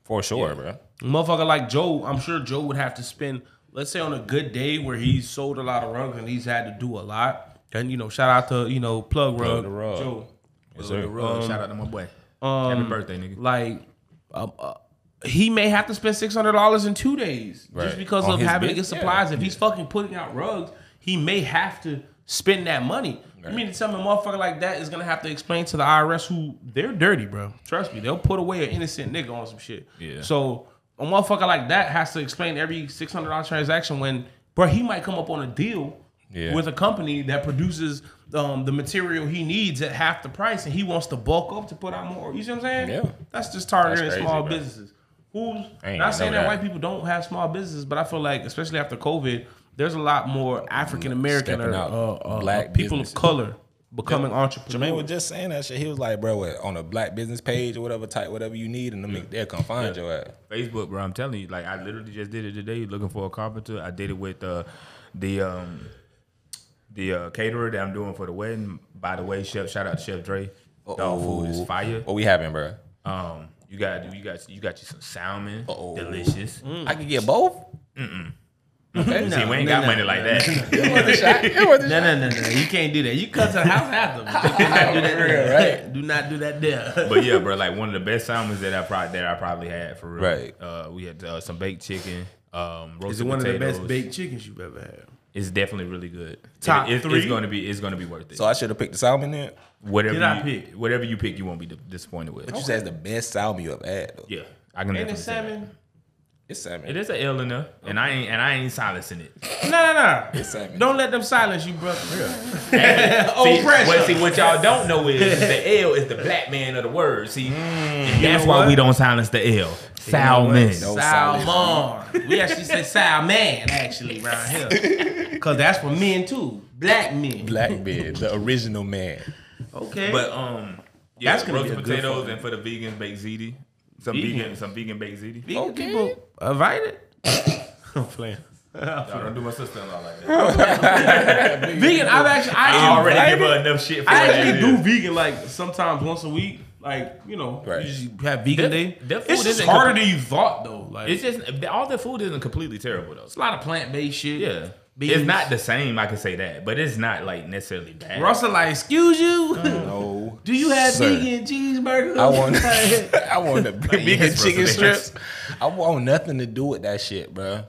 For sure, bro. Motherfucker like Joe, I'm sure Joe would have to spend, let's say on a good day where he's sold a lot of rugs and he's had to do a lot. And, you know, shout out to, you know, Plug the Rug. Joe. Yes, Plug the Rug. Shout out to my boy. Happy birthday, nigga. Like, he may have to spend $600 in 2 days just because of having to get supplies. If he's fucking putting out rugs, he may have to spend that money. You mean to tell me a motherfucker like that is going to have to explain to the IRS who they're dirty, bro? Trust me. They'll put away an innocent nigga on some shit. Yeah. So a motherfucker like that has to explain every $600 transaction when, bro, he might come up on a deal with a company that produces the material he needs at half the price and he wants to bulk up to put out more. You see what I'm saying? Yeah. That's just targeting small businesses. Who's not saying that white people don't have small businesses, but I feel like, especially after COVID, there's a lot more African American or black people of color becoming entrepreneurs. Jermaine was just saying that shit. He was like, bro, what, on a black business page or whatever, type whatever you need, and they'll come find your ass. Facebook, bro, I'm telling you, like, I literally just did it today looking for a carpenter. I did it with the caterer that I'm doing for the wedding. By the way, Chef, shout out to Chef Dre. Dog food is fire. What we having, bro? You got you some salmon, delicious. I can get both. Okay, see, we ain't got money like that. No. You can't do that. You come to the house after. Do not do that there. But yeah, bro, like one of the best salmons that I probably had for real. Right. We had some baked chicken. Roasted potatoes. Is it one of the best baked chickens you've ever had? It's definitely really good. Top three. It's gonna be worth it. So I should have picked the salmon then? Whatever you pick, you won't be disappointed with. But you said it's the best salmon you ever had, though. Yeah, I can. And the salmon It's Simon. It is an L in there, okay. and I ain't silencing it. No. It's Simon. Don't let them silence you, brother. Yeah. What y'all don't know is the L is the black man of the word. See, and that's why we don't silence the L. Salmon. Salmon. We actually say Salman actually around here, because that's for men too. Black men. Black men. The original man. Okay. But yeah, that's roasted potatoes, and for the vegans, baked ziti. Some vegan baked ziti. Vegan people invited. I'm playing. Y'all don't do my sister-in-law like that. Vegan. I already give her enough shit. I actually do vegan like sometimes once a week. Like, you know, you have vegan day. It's just harder than you thought though. Like, it's just all the food isn't completely terrible though. It's a lot of plant-based shit. Yeah. Beans. It's not the same, I can say that, but it's not like necessarily bad. Russell, like, excuse you? No. Do you have vegan cheeseburgers? I want the vegan chicken strips. I want nothing to do with that shit, bro.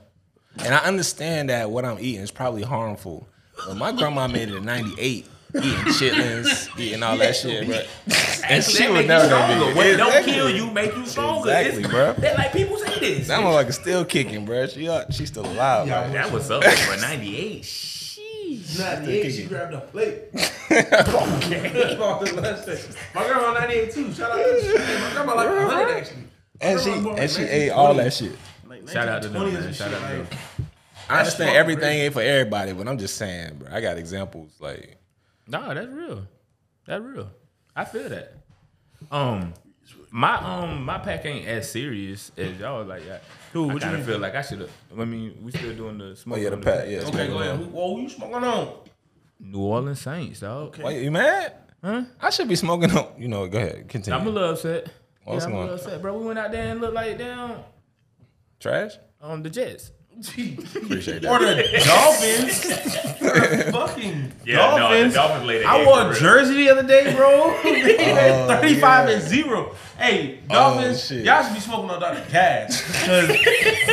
And I understand that what I'm eating is probably harmful. But my grandma made it in '98. Eating chitlins, eating all that shit, bro. And she would never know. What don't kill you make you stronger. Exactly, bro. They're like, people say this. That motherfucker is still kicking, bro. She's still alive. Yo, that was up for 98. Sheesh. 98, she grabbed a plate. Okay. My grandma 98 too. Shout out to this shit. My grandma like 100 actually. And she ate all that shit. Shout out to them. Shout out to them. I understand everything ain't for everybody, but I'm just saying, bro. I got examples like. No, that's real. That's real. I feel that. My pack ain't as serious as y'all like that. Who? I kind of feel like I should have. I mean, we still doing the smoke. Oh yeah, the pack. Yeah. Okay, go ahead. Whoa, who you smoking on? New Orleans Saints, dog. Okay. Wait, you mad? Huh? I should be smoking on. You know, go ahead. Continue. I'm a little upset. I'm a little upset, bro. We went out there and looked like down. Trash. The Jets. Appreciate that. Or the Dolphins. Fucking Dolphins. No, the I wore a jersey the other day, bro. 35-0. Hey, Dolphins, y'all should be smoking on Dr. Cash. Because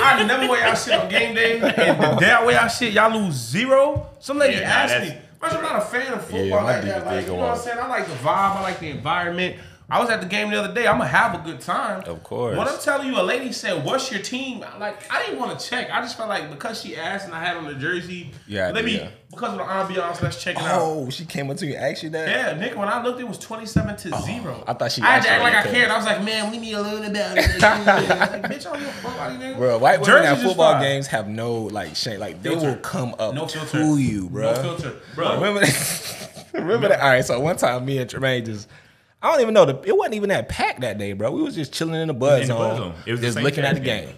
I never wear y'all shit on game day. And the day I wear y'all shit, y'all lose 0. Some lady asked me, I'm not a fan of football like that. Like, you know what I'm saying? I like the vibe. I like the environment. I was at the game the other day. I'm going to have a good time. Of course. What I'm telling you, a lady said, what's your team? Like, I didn't want to check. I just felt like because she asked and I had on the jersey, because of the ambiance, let's check it out. Oh, she came up to you and asked you that? Yeah, nigga, when I looked, it was 27-0. I thought she asked you. I had to act like I cared. I was like, man, we need a little bit of this. Like, bitch, I don't give a fuck about you, nigga. Bro, white women at football games have no, like, shame. Like, they will come up to you, bro. No filter. Bro. Remember that? All right, so one time, me and Tremaine just... I don't even know. It wasn't even that packed that day, bro. We was just chilling in the buzz zone. It was just looking at the game.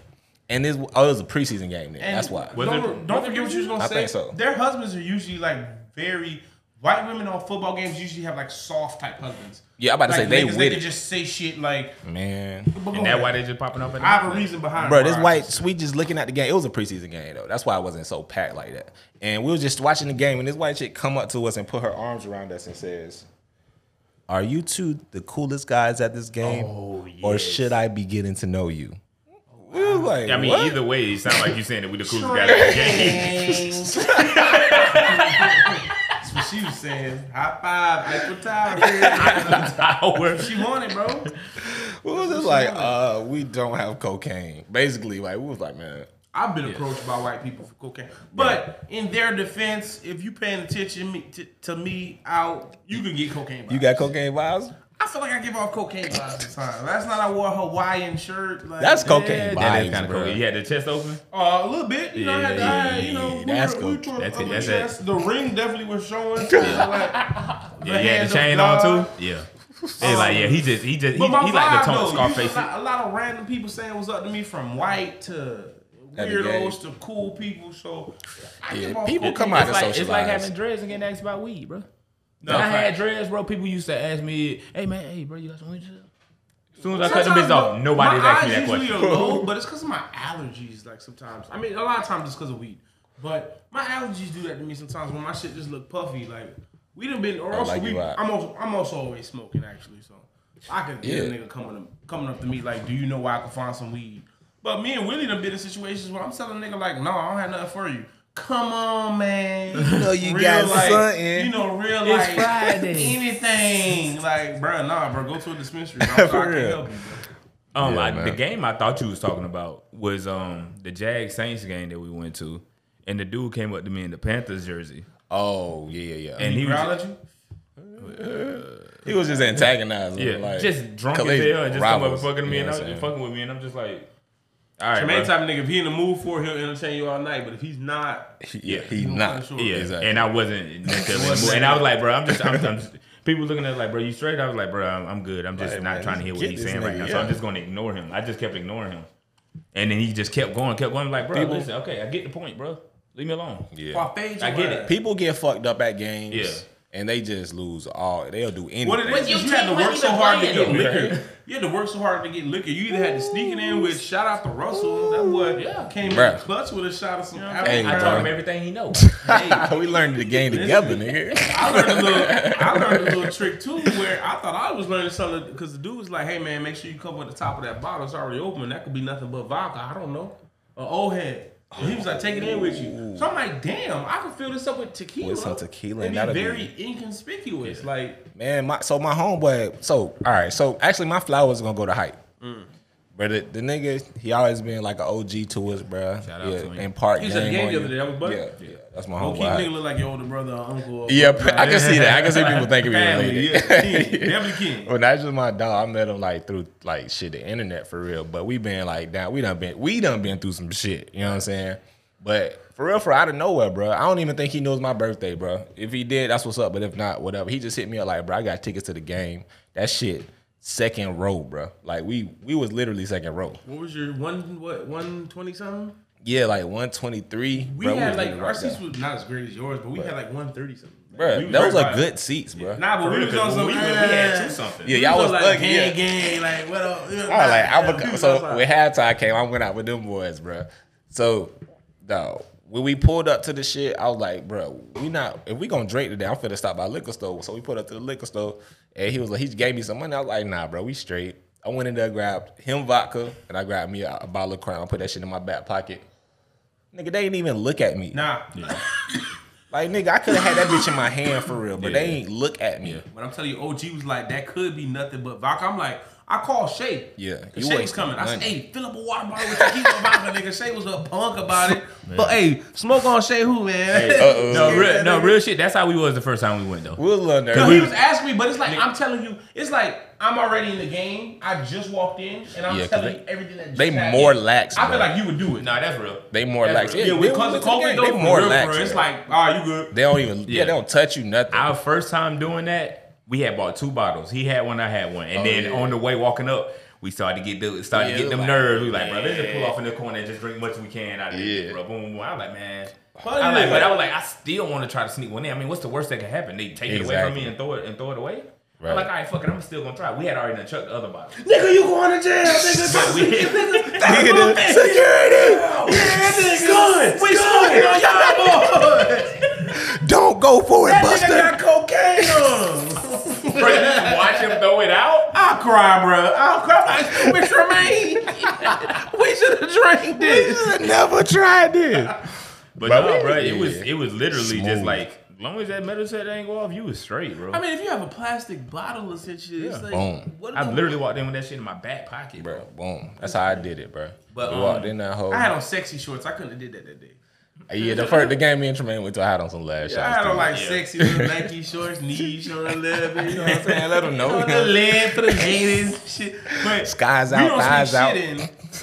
And this, it was a preseason game then. And that's why. Don't forget what you was going to say. I think so. Their husbands are usually like very... White women on football games usually have like soft type husbands. Yeah, I'm about to say they with it. They can just say shit like... Man. And that's why they just popping up at the I have a reason behind it. Bro, this white sweet just looking at the game. It was a preseason game though. That's why it wasn't so packed like that. And we was just watching the game and this white chick come up to us and put her arms around us and says... Are you two the coolest guys at this game, or should I be getting to know you? We was like, I mean, either way, it sounds like you saying that we the coolest guys at the game. That's what she was saying. High five, equal time. She wanted, bro. We was just like, we don't have cocaine. Basically, like we was like, man. I've been approached by white people for cocaine. But in their defense, if you paying attention to me out, you can get cocaine vibes. You got cocaine vibes? I feel like I give off cocaine vibes at the time. Last night I wore a Hawaiian shirt. Like, that's cocaine vibes, kind of cocaine. You had the chest open? A little bit. You know, that's it. The ring definitely was showing. You had the chain on too? Yeah. It's like, yeah, he like the tone Scarface. A lot of random people saying what's up to me from white to... Weirdos to cool people, so people come out of socialize. It's like having dreads and getting asked about weed, bro. No, when I had dreads, bro, people used to ask me, "Hey man, hey bro, you got some weed?" As soon as I cut them bitches off, nobody's asking me that question. My eyes usually are low, but it's because of my allergies. Like sometimes, I mean, a lot of times it's because of weed, but my allergies do that to me sometimes when my shit just look puffy. Like we done been, or also I'm also always smoking actually, so I could get a nigga coming up to me like, "Do you know where I can find some weed?" But me and Willie done been in situations where I'm telling a nigga like, no, I don't have nothing for you. Come on, man. You know you got something. You know, real life. It's Friday. Anything. Like, bro, nah, bro, go to a dispensary. I can't help you, bro. The game I thought you was talking about was the Jag Saints game that we went to, and the dude came up to me in the Panthers jersey. Oh yeah. And he was just antagonizing. Yeah, like, just drunk as hell and just come up and fucking me, fucking with me, and I'm just like, all right. Tremaine type of nigga, if he in the mood for it, he'll entertain you all night. But if he's not, he's not. Sure. Yeah, exactly. And I wasn't, and I was like, bro, I'm just people looking at it like, bro, you straight? I was like, bro, I'm good. I'm just trying to hear what he's saying right now. So I'm just going to ignore him. I just kept ignoring him. And then he just kept going. I'm like, bro, listen, okay, I get the point, bro. Leave me alone. Yeah. I get it. People get fucked up at games. Yeah. And they just lose all. They'll do anything. What it is, you had to work so hard to get liquor. You had to work so hard to get liquor. You either had to sneak it in with, shout out to Russell. That boy came in clutch with a shot of some apple. I taught him everything he knows. Hey, we learned the game together, nigga. I learned a little trick, too, where I thought I was learning something. Because the dude was like, hey, man, make sure you cover the top of that bottle. It's already open. That could be nothing but vodka. I don't know. An old head. And he was like, take it in with you. So I'm like, damn, I can fill this up with tequila. With some tequila. And be very inconspicuous. Yeah. Like, man, my homeboy, actually my flowers going to go to Hype. Mm. But the nigga, he always been like an OG to us, bro. Shout out to him. And part he was at the game the other day. That was buddy. Yeah. That's my homeboy. Keep nigga look like your older brother or uncle. Or I can see that. I can see people thinking we related. Definitely king. Well, that's just my dog. I met him like through like shit, the internet for real. But we been like down. We done been through some shit. You know what I'm saying? But for real, out of nowhere, bro. I don't even think he knows my birthday, bro. If he did, that's what's up. But if not, whatever. He just hit me up like, bro, I got tickets to the game. That shit. Second row, bro. Like we was literally second row. What was your 120 something? Yeah, like 123. We had like our seats was not as great as yours, but we had like 130 something. Bro, those are good seats, bro. Nah, but we was on some. We had 2 something. Yeah, y'all was like gang, like what? So when halftime came, I went out with them boys, bro. So, dog. When we pulled up to the shit, I was like, bro, if we gonna drink today, I'm finna stop by the liquor store. So we pulled up to the liquor store, and he was like, he gave me some money. I was like, nah, bro, we straight. I went in there, grabbed him vodka, and I grabbed me a bottle of Crown, put that shit in my back pocket. Nigga, they didn't even look at me. Nah. Yeah. Like, nigga, I could have had that bitch in my hand for real, but they ain't look at me. But I'm telling you, OG was like, that could be nothing but vodka. I'm like, I called Shay. Yeah. Shay's coming. I said, hey, fill up a water bottle with tequila vodka, nigga. Shay was a punk about it. But hey, smoke on Shay who, man? Hey, real shit. That's how we was the first time we went, though. We was a little nervous. Because he was asking me, but it's like, nigga, I'm telling you, it's like, I'm already in the game. I just walked in, and I'm telling you everything that just happened. They more lax, bro. I feel like you would do it. Nah, that's real. They more lax. Yeah, when it comes to COVID, though, they more lax. It's like, all right, you good. They don't even, they don't touch you, nothing. Our first time doing that, we had bought 2 bottles. He had one, I had one. And on the way walking up, we started to get them nerves. We were like, bro, let's just pull off in the corner and just drink much we can out of this, bro. Boom, boom. I was like, man. But I was like, I still want to try to sneak one in. I mean, what's the worst that could happen? They take it away from me and throw it away? Right. I'm like, all right, fuck it, I'm still gonna try. We had already done chucked the other bottle. Nigga, you going to jail, nigga. Nigga, security. Yeah, nigga. Guns. We smoking on y'all boys. Don't go for it, Buster. That nigga got cocaine on. Bro, you watch him throw it out? I'll cry, bro. I'll cry. I'm like, Tremaine, we should have drank this. We should have never tried this. But no, bro, it was literally smooth. Just like, as long as that metal set ain't go off, you was straight, bro. I mean, if you have a plastic bottle or shit, it's like, boom. I literally walked in with that shit in my back pocket, bro. Boom. That's how I did it, bro. But we walked in that hole. I had on sexy shorts. I couldn't have did that day. Yeah, the game me and Tremaine went to, I had on some last shots. I had on like sexy little Nike shorts, knees showing a little bit. You know what I'm saying? Let them know. You know the lead for the ladies, shit. But skies out, thighs out.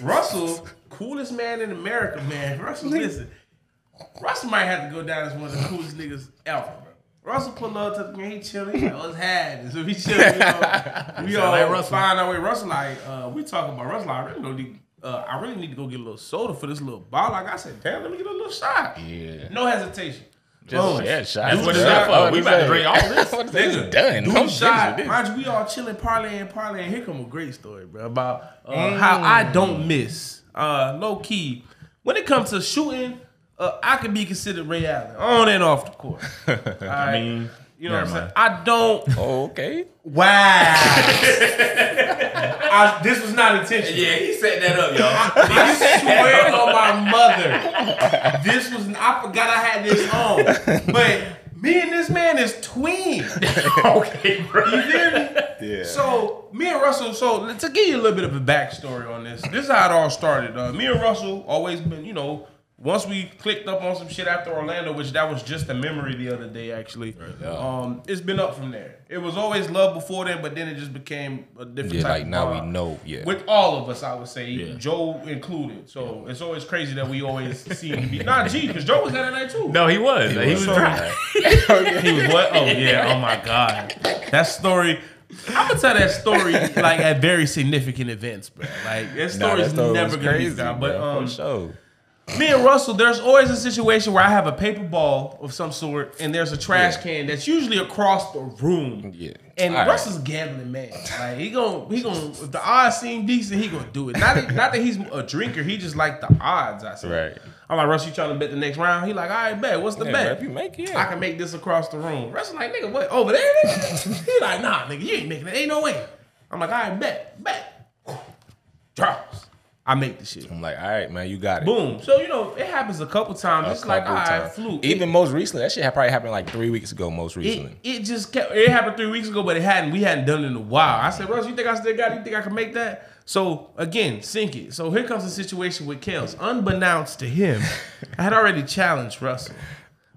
Russell, coolest man in America, man. Russell, listen. Russell might have to go down as one of the coolest niggas ever, bro. Russell pulled up to the game, he chilling. Like, what's happening? So he chilling. You know, we all like find our way. Russell, like, we talking about Russell. I really know the. I really need to go get a little soda for this little bottle. Like I said, damn, let me get a little shot. Yeah. No hesitation. Just shot. What is that for? We about to drink all this. This is done. Dude shot. Mind you, we all chilling, parlaying. Here come a great story, bro, about how I don't miss. Low key, when it comes to shooting, I could be considered Ray Allen on and off the court. Right? I mean, you know what I'm saying? I don't. Okay. Wow. This was not intentional. Yeah, he set that up, y'all. I swear on my mother. This was. I forgot I had this on. But me and this man is twin. Okay, bro. You feel me? Yeah. So So me and Russell, so to give you a little bit of a backstory on this, this is how it all started. Me and Russell always been, you know, once we clicked up on some shit after Orlando, which that was just a memory the other day, actually. Right. It's been up from there. It was always love before then, but then it just became a different type like of now we know, with all of us, I would say, Joe included. So it's always crazy that we always see him be, not G, because Joe was that night too. No, he was. He was he was what? Oh, yeah. Oh, my God. That story... I'm gonna tell that story like at very significant events, bro. Like that story's never gonna be done. But for sure. Me and Russell, there's always a situation where I have a paper ball of some sort, and there's a trash can that's usually across the room. Yeah. And Russell's gambling man. Like he gonna if the odds seem decent, he gonna do it. Not that he's a drinker, he just like the odds. I said. Right. I'm like, Russ, you trying to bet the next round? He like, all right, bet. What's the bet? Bro, if you make it, I can make this across the room. Russ like, nigga, what? Over there, nigga? He like, nah, nigga, you ain't making it. Ain't no way. I'm like, all right, bet. Drops. I make the shit. I'm like, all right, man, you got it. Boom. So, you know, it happens a couple times. It's like, all right, fluke. Even most recently, that shit had probably happened like 3 weeks ago, most recently. It just kept, it happened 3 weeks ago, but we hadn't done it in a while. I said, Russ, you think I still got it? You think I can make that? So, again, sink it. So, here comes the situation with Kels. Unbeknownst to him, I had already challenged Russell.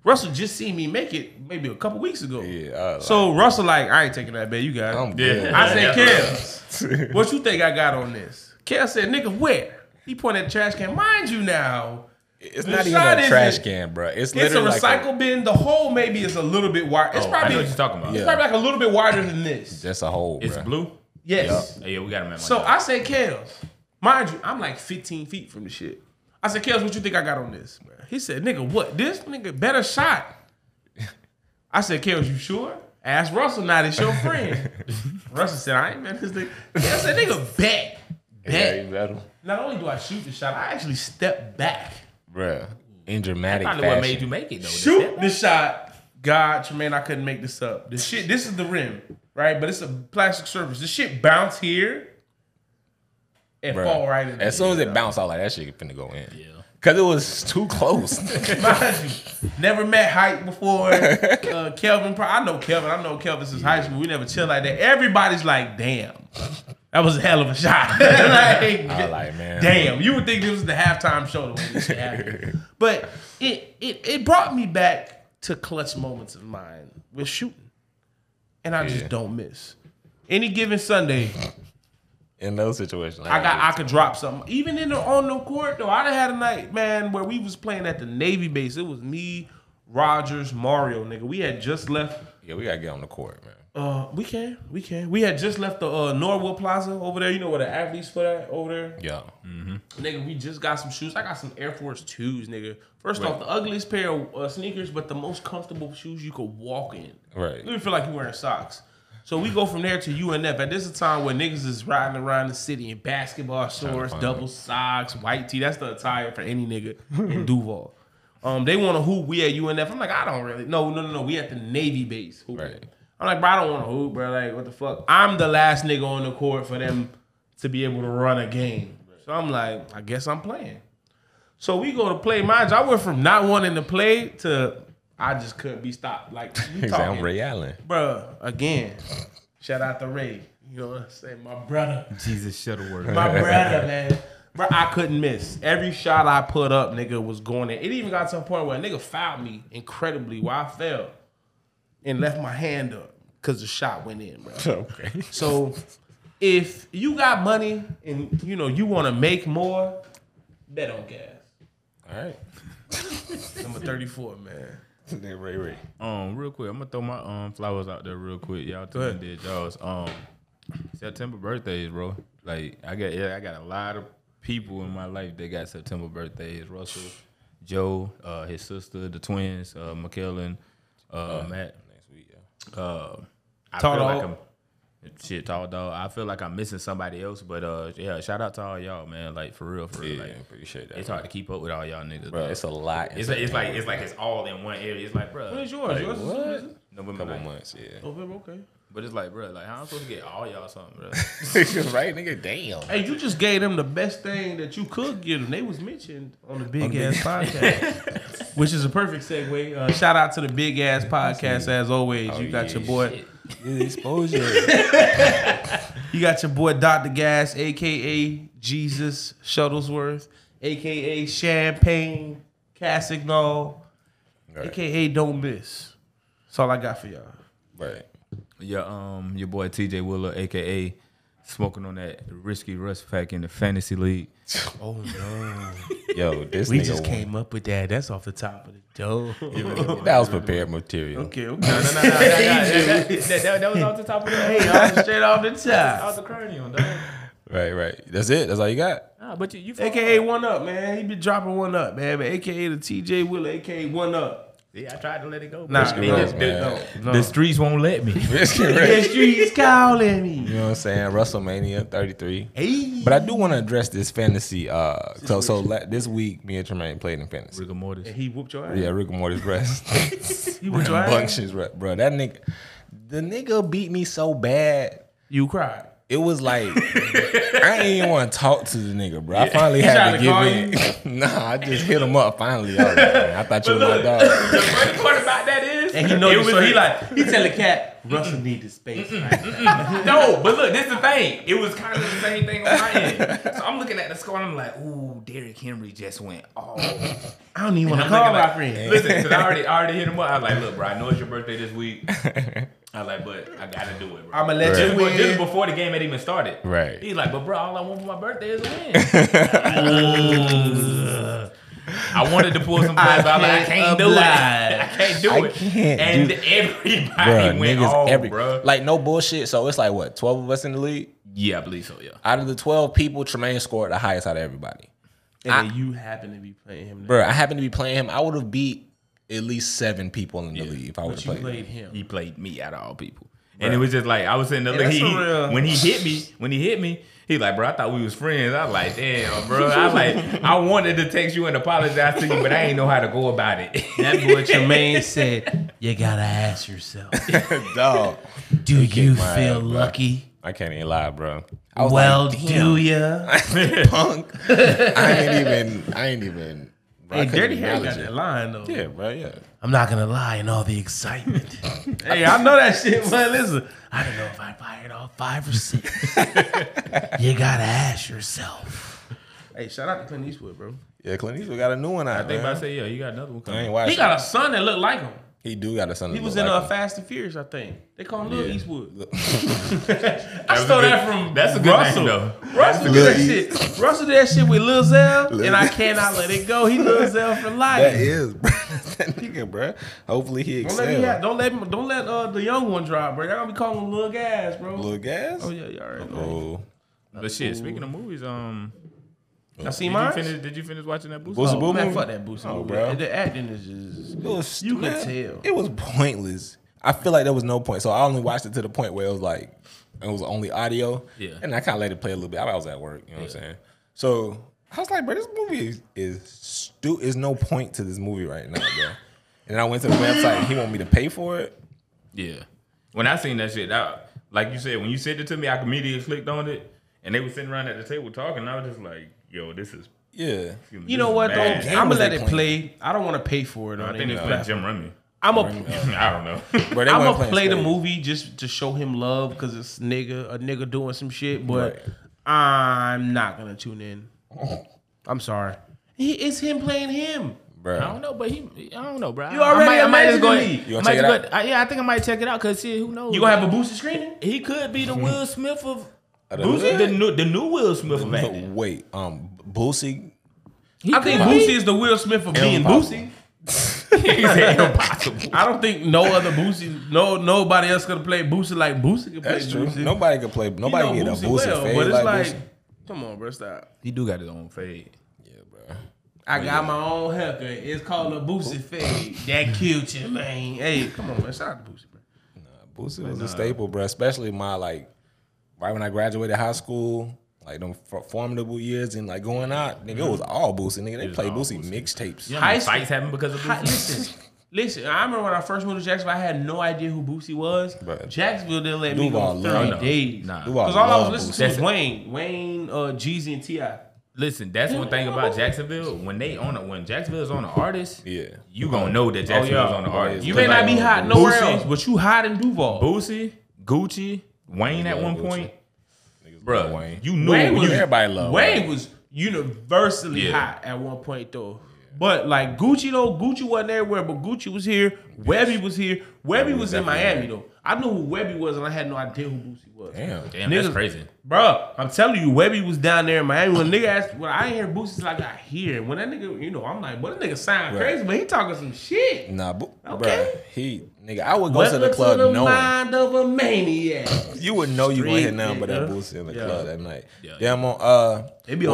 Russell just seen me make it maybe a couple weeks ago. Yeah. So, Russell like, I ain't taking that bet. You got it. I'm good. I said, Kels, what you think I got on this? Kels said, nigga, where? He pointed at the trash can. Mind you now. It's not even a trash can, bro. It's a recycle bin. The hole maybe is a little bit wide. It's probably, I know what you're talking about. It's probably like a little bit wider than this. That's a hole, bro. It's blue? Yes. Yep. Yeah, we got him. So I said, Kels, mind you, I'm like 15 feet from the shit. I said, Kels, what you think I got on this? Man. He said, nigga, what? This nigga better shot. I said, Kels, you sure? Ask Russell now, it's your friend. Russell said, I ain't met this nigga. Kels said, nigga, bet. Not only do I shoot the shot, I actually step back. Bruh, in dramatic fashion. I know what made you make it, though. Shoot the shot. God, Tremaine, I couldn't make this up. This shit, this is the rim. Right, but it's a plastic surface. This shit bounce here and fall right in. As soon as it bounced, I was like, that shit finna go in. Yeah, cause it was too close. Never met Hyatt before. Kelvin, I know Kelvin. I know Kelvin since high school. We never chill like that. Everybody's like, damn, that was a hell of a shot. like, man, damn, you would think this was the halftime show when this shit happened. But it brought me back to clutch moments of mine with shooting. And I just don't miss. Any given Sunday. In those situations. I could drop something. Even on the court, though, I done had a night, man, where we was playing at the Navy base. It was me, Rogers, Mario, nigga. We had just left. Yeah, we got to get on the court, man. We can. We had just left the Norwood Plaza over there. You know where the athletes for that over there? Yeah. Mm-hmm. Nigga, we just got some shoes. I got some Air Force 2s, nigga. First off, the ugliest pair of sneakers, but the most comfortable shoes you could walk in. Right. You feel like you're wearing socks. So we go from there to UNF. And this is a time where niggas is riding around the city in basketball shorts, double socks, white tee. That's the attire for any nigga in Duval. They want to hoop. We at UNF. I'm like, I don't really. No. We at the Navy base. Hooping. Right. I'm like, bro, I don't want to hoop, bro. Like, what the fuck? I'm the last nigga on the court for them to be able to run a game. So I'm like, I guess I'm playing. So we go to play. Mind you, I went from not wanting to play to I just couldn't be stopped. Like, you talking. I'm Ray Allen. Bro, again, shout out to Ray. You know what I'm saying? My brother. Jesus Shuttleworth. My brother, man. Bro, I couldn't miss. Every shot I put up, nigga, was going in. It even got to a point where a nigga fouled me incredibly while I fell and left my hand up. Because the shot went in, bro. Okay. So if you got money and, you know, you want to make more, bet on gas. All right. Number 34, man. Ray. Real quick, I'm going to throw my flowers out there real quick. Y'all did y'all's September birthdays, bro. Like, I got a lot of people in my life that got September birthdays. Russell, Joe, his sister, the twins, McKellen, Matt. Tall dog. I feel like I'm missing somebody else, but yeah, shout out to all y'all, man. Like for real. Like, appreciate that. It's hard to keep up with all y'all niggas, bro. It's a lot. It's like it's all in one area. It's like, bro, what is yours? Like, yours? What? November. Couple months, yeah. November, okay. But it's like, bro, like, how am I supposed to get all y'all something, bro? Right, nigga, damn. Hey, you just gave them the best thing that you could give them. They was mentioned on the Big Ass Podcast, which is a perfect segue. Shout out to the Big Ass Podcast, as always. Oh, you got your boy. Exposure. You got your boy, Dr. Gas, a.k.a. Jesus Shuttlesworth, a.k.a. Champagne Cassignol, right, a.k.a. Don't Miss. That's all I got for y'all. Right. Yeah, your boy TJ Willer, a.k.a. smoking on that risky rust pack in the fantasy league. Oh, no. Yo, this we nigga just came up with that. That's off the top of the dome. That was prepared material. Okay, okay. No. That was off the top of the head. That was straight off the top. Off the cranium, dog. Right. That's it. That's all you got. Nah, but you a.k.a. One Up, man. He been dropping One Up, man. But a.k.a. the TJ Willer, a.k.a. One Up. Yeah, I tried to let it go. Nah, no. The streets won't let me. The streets calling me. You know what I'm saying? WrestleMania 33. Hey. But I do want to address this fantasy. This week, me and Tremaine played in fantasy. Rigor Mortis. And he whooped your ass? Yeah, Rigor Mortis breast. He whooped your ass? Bro, that nigga. The nigga beat me so bad. You cried. It was like, I ain't even want to talk to the nigga, bro. I finally had to give in. Nah, I just hit him up finally. I thought you were my dog. The funny part about that is, and he knows so he tell the cat, Russell needs his space. Right? No, but look, this is the thing. It was kind of the same thing on my end. So I'm looking at the score and I'm like, ooh, Derrick Henry just went off. Oh. I don't even want to call my friend. Listen, because I already hit him up. I was like, look, bro, I know it's your birthday this week. I was like, but I gotta do it, bro. I'ma let you win. This is before the game had even started. Right. He's like, but bro, all I want for my birthday is a win. I wanted to pull some plays, but I'm like, I can't do it. And everybody went off, bro. Like, no bullshit. So it's like, what, 12 of us in the league? Yeah, I believe so, yeah. Out of the 12 people, Tremaine scored the highest out of everybody. And you happen to be playing him now. Bro, I happen to be playing him. I would have beat at least 7 people in the league if I would have played him. He played me out of all people. Bro. And it was just like, I was sitting there when he hit me, he like, bro, I thought we was friends. I was like, damn, bro. I wanted to text you and apologize to you, but I ain't know how to go about it. That boy Tremaine said, you gotta ask yourself. Dog. Do you feel lucky? I can't even lie, bro. Well, like, do ya? Punk. I ain't even. Hey, Dirty Harry got that line, though. Yeah, bro, yeah. I'm not going to lie in all the excitement. Hey, I know that shit, but listen, I don't know if I'd buy it all 5 or 6. You got to ask yourself. Hey, shout out to Clint Eastwood, bro. Yeah, Clint Eastwood got a new one out, I think I say, yeah, you got another one coming. He got a son that look like him. He do got a son. He was in Fast and Furious, I think. They call him Lil Eastwood. I stole that from Russell. Russell did that shit. Russell did that shit with Lil Zell, and I cannot let it go. He Lil Zell for life. That is, bro. That nigga, bro. Hopefully he excels. Don't let the young one drop, bro. Y'all gonna be calling him Lil Gas, bro. Lil Gas? Oh yeah, y'all already know. But shit, speaking of movies, Did you finish watching that Boosie? Man, fuck that Boosie. Oh, bro. The acting is just... It was, you could tell. It was pointless. I feel like there was no point. So I only watched it to the point where it was like... It was only audio. Yeah. And I kind of let it play a little bit. I was at work. You know what I'm saying? So I was like, bro, this movie is no point to this movie right now, bro. And I went to the website and he wanted me to pay for it. Yeah. When I seen that shit, like you said, when you sent it to me, I immediately clicked on it. And they were sitting around at the table talking. And I was just like... Yo, this is... Yeah. You know what, though? I'm going to let it play. I don't want to pay for it. I think it's like Jim Remy. I don't know. Bro, I'm going to play the movie just to show him love because it's a nigga doing some shit, but I'm not going to tune in. I'm sorry. It's him playing him. Bro. I don't know, but I don't know, bro. You already imagining me. You gonna check it out? Yeah, I think I might check it out because, see, who knows? You going to have a Boosie screening? He could be the Will Smith of... Boosie, the new Will Smith of acting. Wait, Boosie? I think Boosie is the Will Smith of being Boosie. Impossible. I don't think no other Boosie, nobody else could play Boosie like Boosie could play. That's true. Boosie. Nobody could play. Nobody get a Boosie fade. But it's like Boosie. Come on, bro, stop. He do got his own fade. Yeah, bro. I got my own haircut. It's called a Boosie fade. That cute, you man. Hey, come on, man. Shout out to Boosie, bro. Nah, Boosie was a staple, bro. Especially my right when I graduated high school, like them formidable years and like going out, nigga, it was all Boosie. Nigga, they played Boosie mixtapes. You know, fights happened because of Boosie. Listen, Listen, I remember when I first moved to Jacksonville, I had no idea who Boosie was. But Jacksonville didn't let me go 30 days. Nah. Because all I was listening to was Wayne. Wayne, Jeezy, and T.I. Listen, that's one thing about Jacksonville. When Jacksonville is on an artist, you gonna know that Jacksonville's on an artist. You may not be hot nowhere else, but you hot in Duval. Boosie, Gucci, Wayne at one point. Bro, you knew everybody loved Wayne was universally hot at one point though. But like Gucci though, Gucci wasn't everywhere, but Gucci was here. Webby was here. Webby was in Miami though. I knew who Webby was and I had no idea who Boosie was. Damn, niggas, that's crazy. Bro, I'm telling you, Webby was down there in Miami. When a nigga asked, well, I ain't hear Boosie till I got here. When that nigga, you know, I'm like, well, that nigga sound crazy, but he talking some shit. Nah, okay. Bruh, I would go to the club knowing. The mind of a maniac. You would know you ain't hear nothing but that Boosie in the club that night. Damn, was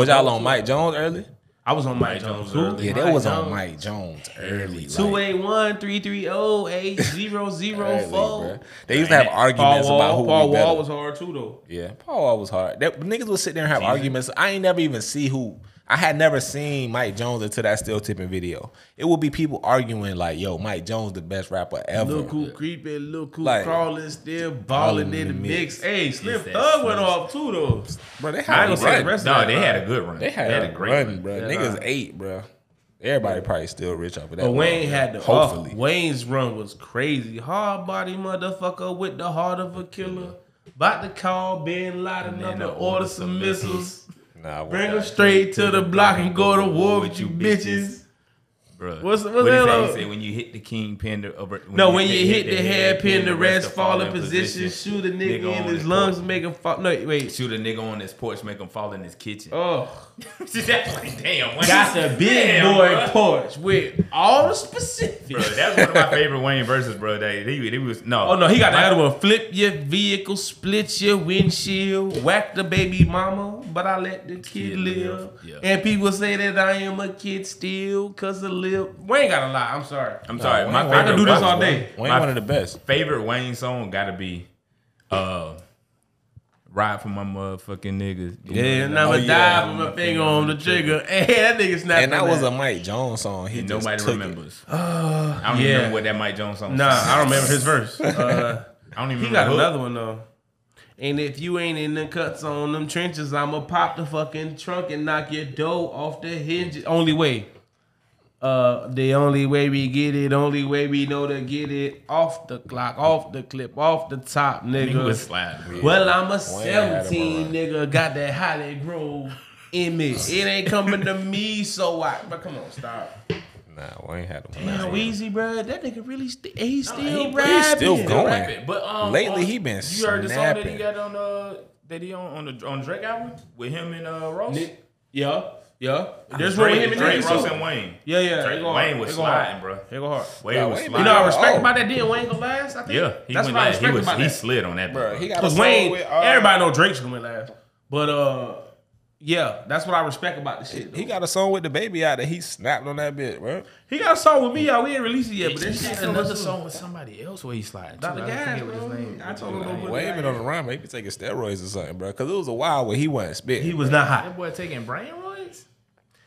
y'all on Mike Jones early? I was on Mike Jones early. Yeah, that was on Mike Jones early. 281-330-8004. They used to have arguments about who was better. Paul Wall was hard too, though. Yeah, Paul Wall was hard. That, niggas would sit there and have arguments. I ain't never even see who. I had never seen Mike Jones until that Still Tipping video. It would be people arguing like, "Yo, Mike Jones the best rapper ever." Look who creeping, look who crawling, still balling in the mix. Hey, Slim Thug went off too though. Bro, they had a good run. They had a great run, bro. Niggas ate, bro. Everybody probably still rich off of that. But Wayne had the hopefully. Wayne's run was crazy. Hard body motherfucker with the heart of a killer. About to call Ben Laden up and order some missiles. Bring them straight to the block and go to war with you bitches. Bruh. What the hell? Say when you hit the kingpin, when you hit the hairpin, the rest fall in position. Shoot a nigga in his lungs, make him fall. No, wait. Shoot a nigga on his porch, make him fall in his kitchen. Oh, that's like damn. Got the big boy porch with all the specifics. Bro, that's one of my favorite Wayne verses, bro. He got the other one. Flip your vehicle, split your windshield, whack the baby mama, but I let the kid live. Yeah. And people say that I am a kid still, cause the Wayne got a lot. I'm sorry. I can do this all day. Wayne one of the best. Favorite Wayne song gotta be "Ride for My Motherfucking Niggas." Yeah, and I'ma die with my finger on the trigger. Hey, that nigga's not. And that was a Mike Jones song. He nobody remembers. I don't remember what that Mike Jones song was. Nah, I don't remember his verse. I don't even remember. He got another one though. And if you ain't in the cuts on them trenches, I'ma pop the fucking trunk and knock your dough off the hinges. Only way. The only way we get it, only way we know to get it, off the clock, off the clip, off the top, nigga. Slap, yeah. Well, I'm a 17, nigga, got that Holly Grove image. It ain't coming to me, so I. But come on, stop. Nah, Wayne had him. Damn, Weezy, bro, that nigga really he's still going. But lately he been snapping. You heard the song that he got on the Drake album with him and Ross. Yeah. Yeah, there's room with him and Drake, Ross, and Wayne. Yeah. Drake, Wayne was sliding, bro. He go hard. Wayne was sliding. You know what I respect about that? Did Wayne go last? I think. Yeah, he slid on that, bro. Because Wayne, everybody know Drake's gonna last, but yeah, that's what I respect about this shit. He got a song with the baby out that he snapped on that bit, bro. He got a song with me out. We ain't released it yet, but this shit another song with somebody else where he sliding. Dr. Gas, I told him to wave it on the rhyme. He could take steroids or something, bro. Because it was a while where he wasn't spitting. He was not hot. That boy taking brain.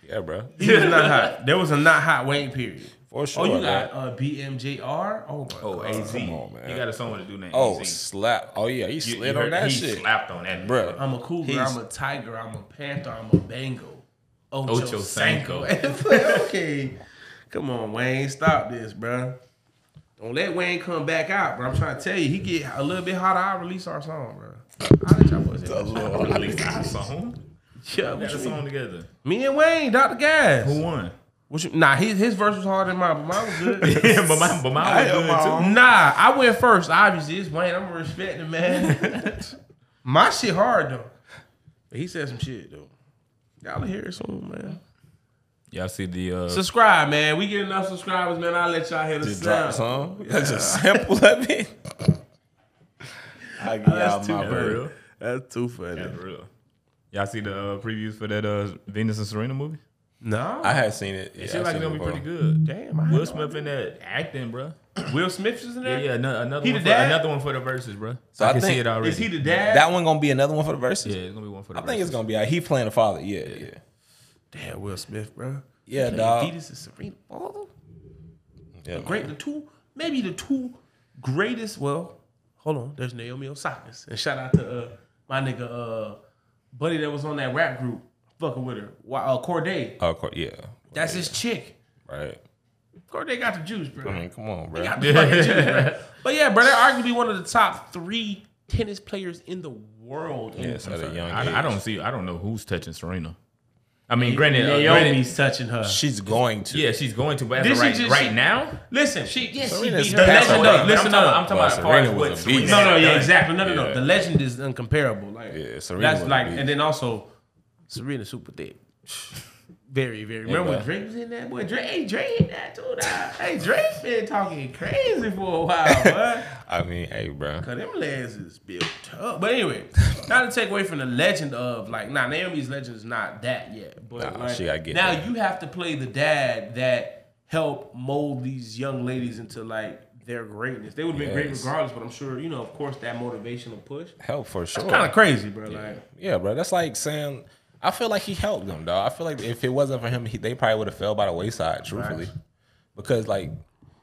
Yeah, bro. He was not hot. There was a not hot Wayne period. For sure. Oh, you got BMJR? Oh, my God. AZ. Come on, man. You got a song with a dude named AZ. Slap. Oh, yeah. He slid on that shit. He slapped on that, bro. I'm a cougar. I'm a tiger. I'm a panther. I'm a bango. Ocho Sanko. Okay. Come on, Wayne. Stop this, bro. Don't let Wayne come back out, bro. I'm trying to tell you. He get a little bit hotter. I'll release our song, bro. I'll let y'all boys release our song. Yeah, we got a song together. Me and Wayne, Dr. Gas. Who won? His verse was harder than mine, but mine was good. Yeah, but mine was good too. Nah, I went first. Obviously, it's Wayne. I'm respecting him, man. My shit hard though. But he said some shit though. Y'all hear it soon, man. Y'all see the subscribe, man. We get enough subscribers, man. I'll let y'all hear the sound. That's a sample of it. I give y'all my real. That's too funny. That's real. Y'all see the previews for that Venus and Serena movie? No, I have seen it. Yeah, it seems like it's gonna be pretty good. Damn, Will Smith in that acting, bro. Will Smith is in there. Yeah, another one for the verses, bro. So I can see it already. Is he the dad? That one gonna be another one for the verses. Yeah, it's gonna be one for the verses. I think it's gonna be. He playing the father. Yeah. Damn, Will Smith, bro. Yeah, dog. Venus and Serena, father. Yeah, the two greatest. Well, hold on. There's Naomi Osakis, and shout out to my nigga buddy that was on that rap group, fucking with her. Cordae. Yeah. That's his chick. Right. Cordae got the juice, bro. I mean, come on, bro. They got the fucking juice, bro. But yeah, bro, they're arguably one of the top 3 tennis players in the world. Yes, at a young age. I don't know who's touching Serena. I mean, granted, Naomi's touching her. She's going to. Yeah, she's going to. But right now, listen, she beat her. I'm talking about Serena. No, yeah, exactly. No. The legend is incomparable. Like, yeah, Serena. That's like, and then also, Serena super thick. Very, very. Remember when Drake was in that? Boy, Drake hit that too. Hey, Drake been talking crazy for a while, bro. I mean, hey, bro. Cause them legs is built up. But anyway, not to take away from the legend of Naomi's legend is not that yet. But you have to play the dad that helped mold these young ladies into their greatness. They would have been great regardless, but I'm sure, of course, that motivational push. Help for sure. It's kind of crazy, bro. Yeah. Yeah, bro. That's like saying. I feel like he helped them, dog. I feel like if it wasn't for him, they probably would have fell by the wayside, truthfully. Right. Because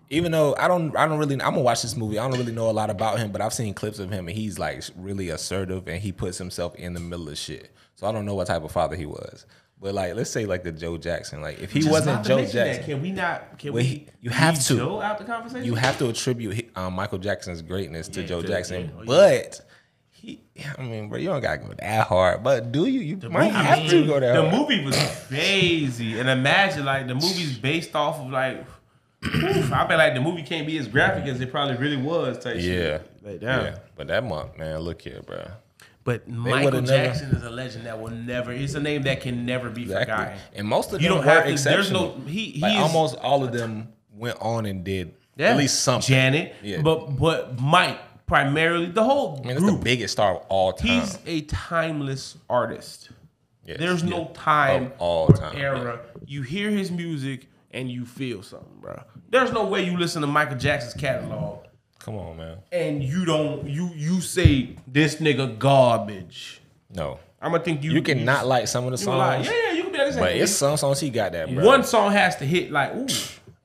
even though I don't really, I'm gonna watch this movie. I don't really know a lot about him, but I've seen clips of him, and he's really assertive, and he puts himself in the middle of shit. So I don't know what type of father he was. But let's say the Joe Jackson, if he wasn't Joe Jackson, Joe out the conversation? You have to attribute Michael Jackson's greatness to Joe Jackson, but. You don't gotta go that hard, but do you? You might have to go that hard. The movie was crazy, and imagine the movie's based off of I bet the movie can't be as graphic as it probably really was. Type shit. Yeah. But that month, man, look here, bro. But Michael Jackson is a legend that will never. It's a name that can never be forgotten. And most of them were exceptional. Almost all of them went on and did at least something. Janet, but Mike. Primarily, the whole group. That's the biggest star of all time. He's a timeless artist. Yes, there's no time or era. Yeah. You hear his music and you feel something, bro. There's no way you listen to Michael Jackson's catalog. Come on, man. And you don't. You say this nigga garbage. No, I'm gonna think you cannot like some of the songs. Yeah, you can be like this. But it's some songs he got that, bro. One song has to hit ooh.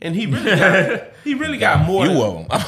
And he really got more. You of them.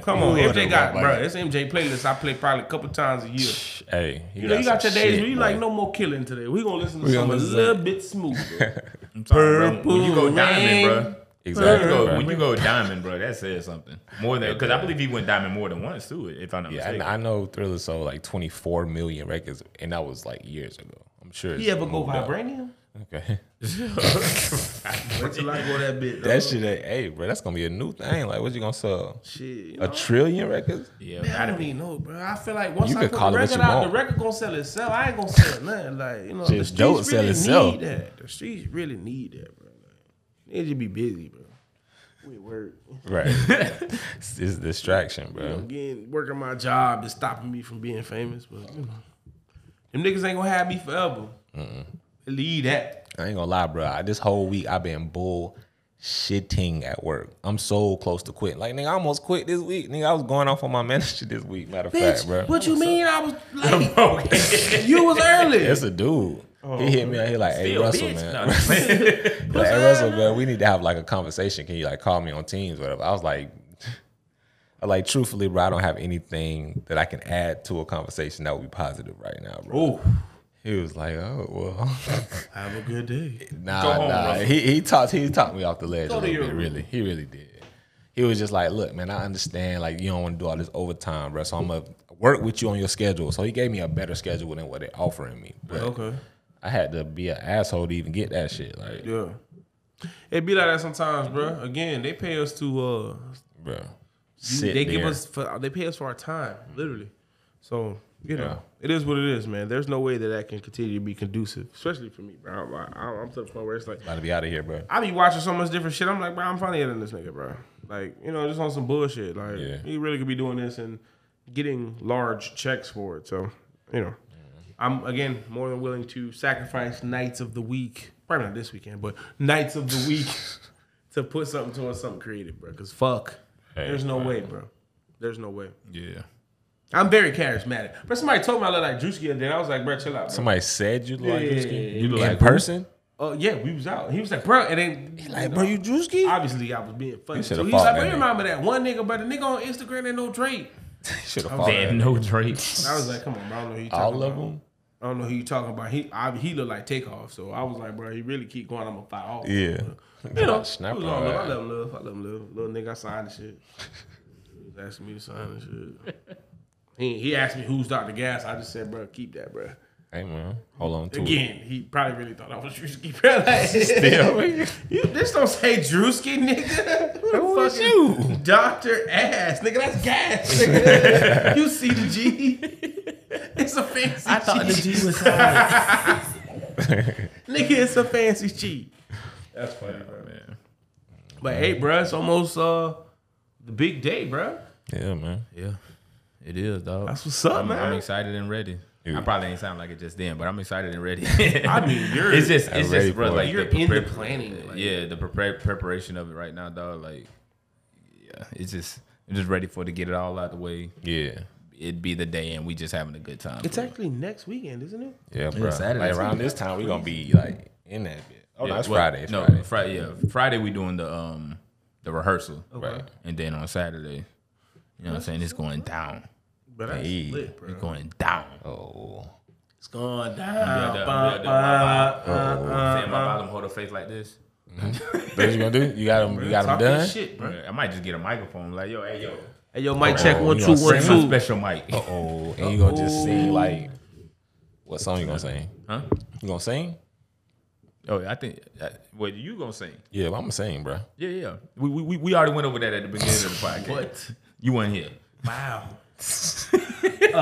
Come on, MJ got, bro. This MJ playlist I play probably a couple times a year. Hey, you got your days where you no more killing today. We gonna listen to something a little bit smoother. Purple Rain. When you go diamond, bro. Exactly. When you go diamond, bro, that says something more than because I believe he went diamond more than once too. If I'm not mistaken. I know Thriller sold 24 million records, and that was years ago. I'm sure. He ever go vibranium? Okay. That shit ain't, hey, bro, that's gonna be a new thing. What you gonna sell? Shit, a trillion records? Yeah, man, I don't even know, bro. I feel like once I put the record out, the record gonna sell itself. I ain't gonna sell nothing. The streets don't sell itself. Need that. The streets really need that, bro. They just be busy, bro. We work. Right. It's a distraction, bro. Working my job is stopping me from being famous, but them niggas ain't gonna have me forever. Leave that. I ain't gonna lie, bro. This whole week I've been bullshitting at work. I'm so close to quitting. Nigga, I almost quit this week. Nigga, I was going off on my manager this week. Matter of fact, bro. What you mean? I was late. You was early. It's a dude. Oh, he hit me out here hey, Russell, bitch, man. Hey, Russell, man, we need to have a conversation. Can you call me on Teams, whatever? I was truthfully, bro, I don't have anything that I can add to a conversation that would be positive right now, bro. Ooh. He was oh, well. Have a good day. Nah. He talked me off the ledge a little bit, really. He really did. He was just look, man, I understand, you don't want to do all this overtime, bro, so I'm going to work with you on your schedule. So he gave me a better schedule than what they're offering me. But okay. I had to be an asshole to even get that shit. Yeah. It be like that sometimes, bro. Again, they pay us to... bro. They pay us for our time, literally. So... It is what it is, man. There's no way that can continue to be conducive, especially for me, bro. I'm to the point where it's about to be out of here, bro. I be watching so much different shit. I'm like, bro, I'm finally hitting this nigga, bro. Just on some bullshit. He really could be doing this and getting large checks for it. So, I'm, again, more than willing to sacrifice nights of the week. Probably not this weekend, but nights of the week to put something towards something creative, bro. Because fuck. Hey, there's no way, bro. There's no way. Yeah. I'm very charismatic. But somebody told me I look like Drewski, and then I was like, bro, chill out, bro. Somebody said you look like Drewski? You look in person? Oh, yeah, we was out. He was like, bro, it ain't... He like, bro, you Drewski? Obviously, I was being funny. So he was like, bro, you remember that one nigga, but the nigga on Instagram ain't no Drake. Should have fought. No Drake. I was like, come on, bro, I don't know who you talking about. All of them? I don't know who you talking about. He looked like Takeoff, so I was like, bro, he really keep going, I'm gonna fight off. Yeah. You know, snap on, I let him live. I let him live. Little nigga, I signed and shit. He was asking me to sign and shit. He asked me who's Dr. Gas. I just said, bro, keep that, bro. Hey, man, hold on to again, it. He probably really thought I was Drewski. Like, still, you this don't say Drewski, nigga. Who the fuck you? Dr. Ass, nigga, that's gas, nigga. You see the G. It's a fancy G. I thought the G was nigga, it's a fancy G. That's funny, bro, man. But hey, bro, it's almost the big day, bro. Yeah, man. Yeah, it is, dog. That's what's up, man. I'm excited and ready. Dude. I probably ain't sound like it just then, but I'm excited and ready. I mean, you're it's just bro, like you're in the planning. Like, yeah, the preparation of it right now, dog. Like, yeah, it's just I'm just ready for it to get it all out the way. Yeah, it'd be the day, and we just having a good time. It's actually next weekend, isn't it? Yeah, bro. Saturday, like around this time, we gonna be like in that bit. Oh yeah, no, it's Friday. It's Friday. Yeah, Friday we doing the rehearsal, okay. Right? And then on Saturday, you know what I'm saying? It's going down. But that's lit, bro. It's going down. Oh. It's going down. Saying my bottom hold her face like this. That's what you gonna do? You got him, bro, you got him done? Shit, bro. I might just get a microphone like, yo, hey, yo. Hey, yo, mic check 1, 2, 1, 2. Special mic. Uh-oh. And you gonna just sing like, what song you gonna sing? Huh? You gonna sing? Oh, I think. Well, you gonna sing? Yeah, well, I'm gonna sing, bro. Yeah, yeah. We already went over that at the beginning of the podcast. What? You weren't here. Wow. Okay, nah.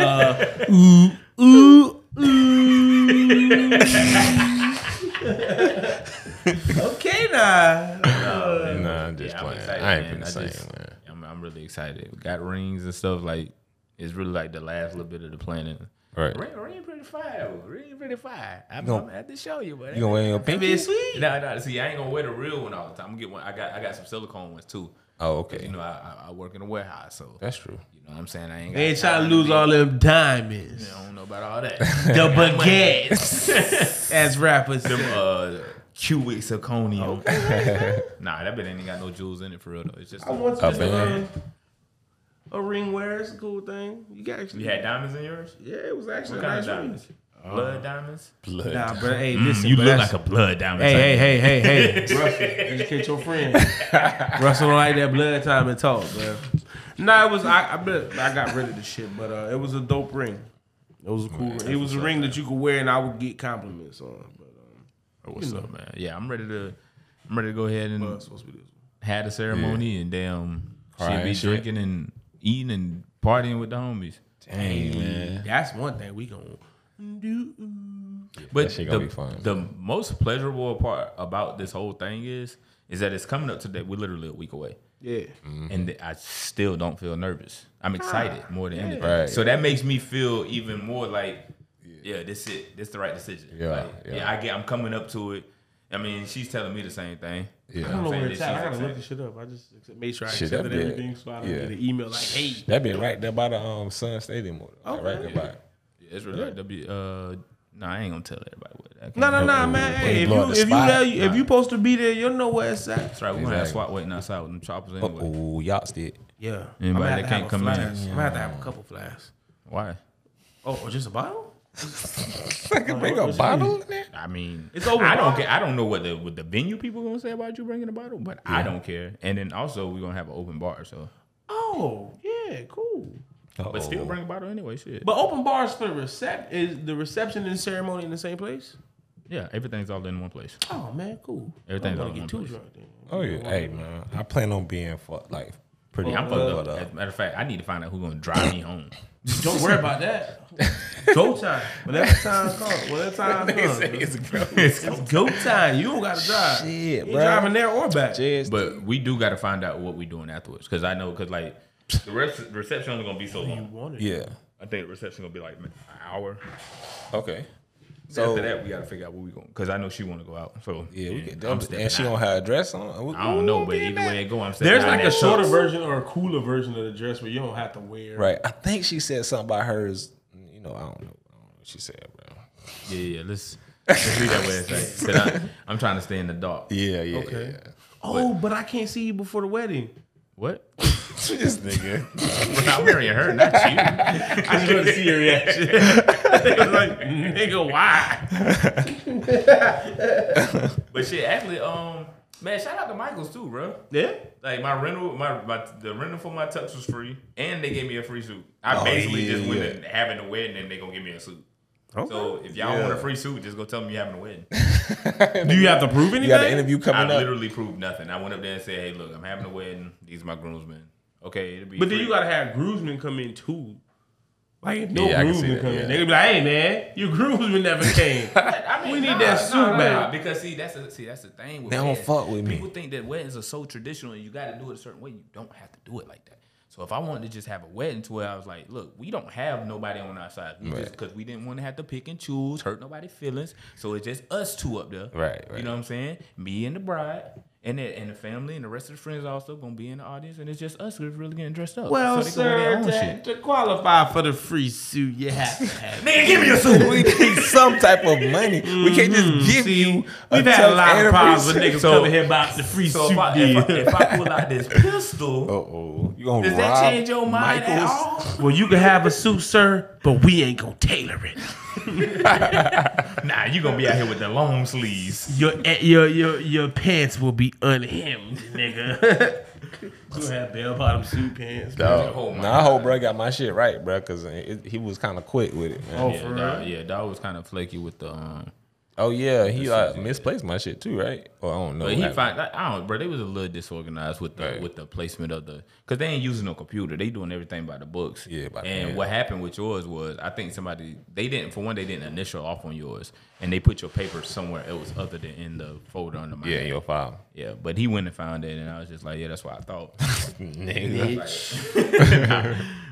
Nah, I'm just playing. Excited, I ain't been saying, man. I'm really excited. We got rings and stuff. Like, it's really like the last little bit of the planet. Right. Ring pretty fire. Ring pretty fire. I'm gonna have to show you, but you gonna wear your pinky? No. See, I ain't gonna wear the real one all the time. I'm gonna get one. I got some silicone ones too. Oh, okay. You know, I work in a warehouse, so that's true. You know what I'm saying? They ain't trying to lose all them diamonds. I don't know about all that. The baguettes, as rappers. Them Q-Wit zirconium. Okay. Nah, that bit ain't got no jewels in it for real though. It's just a ring wear. It's a cool thing. You had diamonds in yours? Yeah, it was actually what kind of diamonds? Ring. Blood diamonds? Blood. Nah, bro. Hey, listen. You look like a blood diamond. Hey. Russell, educate your friend. Russell don't like that blood time and talk, bro. Nah, it was, I got rid of the shit, but it was a dope ring. It was a cool ring. It was a ring that you could wear and I would get compliments on. But, what's up, man? Yeah, I'm ready to go ahead and have the ceremony and damn, she'll be drinking and eating and partying with the homies. Dang, man. That's one thing we gonna do. But that shit gonna be fun. The most pleasurable part about this whole thing is that it's coming up today. We're literally a week away. Yeah. Mm-hmm. And I still don't feel nervous. I'm excited more than anything. Right. So that makes me feel even more like, yeah, this it. This the right decision. Yeah. Like, I'm coming up to it. I mean, she's telling me the same thing. Yeah. I don't know where it's at. I gotta look this shit up. I just made sure I accepted everything so I don't get an email like, hey. That been right there by the Sun Stadium. Okay. Right there by it. It's really like I ain't gonna tell everybody what that. No, man. Hey, if you supposed to be there, you'll know where it's at. That's right. We're gonna have SWAT waiting outside with them choppers anyway. Oh, y'all did. Yeah. Anybody that can't come in. I'm gonna have to have a couple flasks. Why? Oh, just a bottle? I can bring a bottle in there. I mean, it's over. I don't know what the venue people gonna say about you bringing a bottle, but I don't care. And then also we're gonna have an open bar. So. Oh yeah, cool. But still bring a bottle anyway, shit. But open bars for the reception and the ceremony in the same place? Yeah, everything's all in one place. Oh man, cool. Everything's all in one place. Oh yeah, hey man, I plan on being pretty. I'm fucked up. As a matter of fact, I need to find out who's gonna drive me home. Don't worry about that. Go time. Whenever time comes. It's go time. You don't gotta drive. Shit, bro. You're driving there or back. But we do gotta find out what we doing afterwards, because I know, the reception only gonna be so long. Yeah, I think the reception gonna be like an hour. Okay. So after that, we gotta figure out what we going, because I know she wanna go out. So yeah, we can. And she don't have a dress on. I don't know, but either way it go, I'm saying there's like a shorter version or a cooler version of the dress where you don't have to wear. Right. I think she said something about hers. You know, I don't know what she said, bro. Yeah. Let's See that way it's like, I'm trying to stay in the dark. Yeah, yeah, okay. Yeah. Oh, but I can't see you before the wedding. What? This nigga. I'm marrying her, not you. I just want to see your reaction. They was like, nigga, why? But shit, actually, man, shout out to Michaels too, bro. Yeah. Like my rental, the rental for my tux was free, and they gave me a free suit. I basically just went and having a wedding, and they gonna give me a suit. Okay. So if y'all want a free suit, just go tell them you're having a wedding. Do you have to prove anything? You got an interview coming up. I literally proved nothing. I went up there and said, hey, look, I'm having a wedding. These are my groomsmen. Okay, it'll be But free. Then you got to have groomsmen come in too. Like, groomsmen come in. They gonna be like, hey, man, your groomsmen never came. I mean, we need that suit, man. Because, see, that's the thing. With they don't fuck with me. People think that weddings are so traditional and you got to do it a certain way. You don't have to do it like that. So if I wanted to just have a wedding to where I was like, look, we don't have nobody on our side. Because we didn't want to have to pick and choose, hurt nobody's feelings. So it's just us two up there. Right. You know what I'm saying? Me and the bride and the family and the rest of the friends also going to be in the audience. And it's just us who's really getting dressed up. Well, so sir, to qualify for the free suit, you have to have nigga, give me a suit. We need some type of money. We can't just give you a we've had a lot of problems with niggas coming here about the free suit. If I pull out this pistol. Uh-oh. Does that change your mind Michaels? At all? Well, you can have a suit, sir, but we ain't gonna tailor it. Nah, you gonna be out here with the long sleeves. Your pants will be unhemmed, nigga. You have bell bottom suit pants. I hope bro got my shit right, bro, because he was kind of quick with it. Man. Oh, yeah, for real? Dog was kind of flaky with the. Oh yeah, he like misplaced my shit too, right? Well, I don't know. But he bro. They was a little disorganized with the placement of the, cause they ain't using no computer. They doing everything by the books. Yeah. What happened with yours was, I think they didn't initial off on yours, and they put your paper somewhere else other than in the folder under my name. Your file. Yeah, but he went and found it, and I was just like, yeah, that's what I thought. Nigga.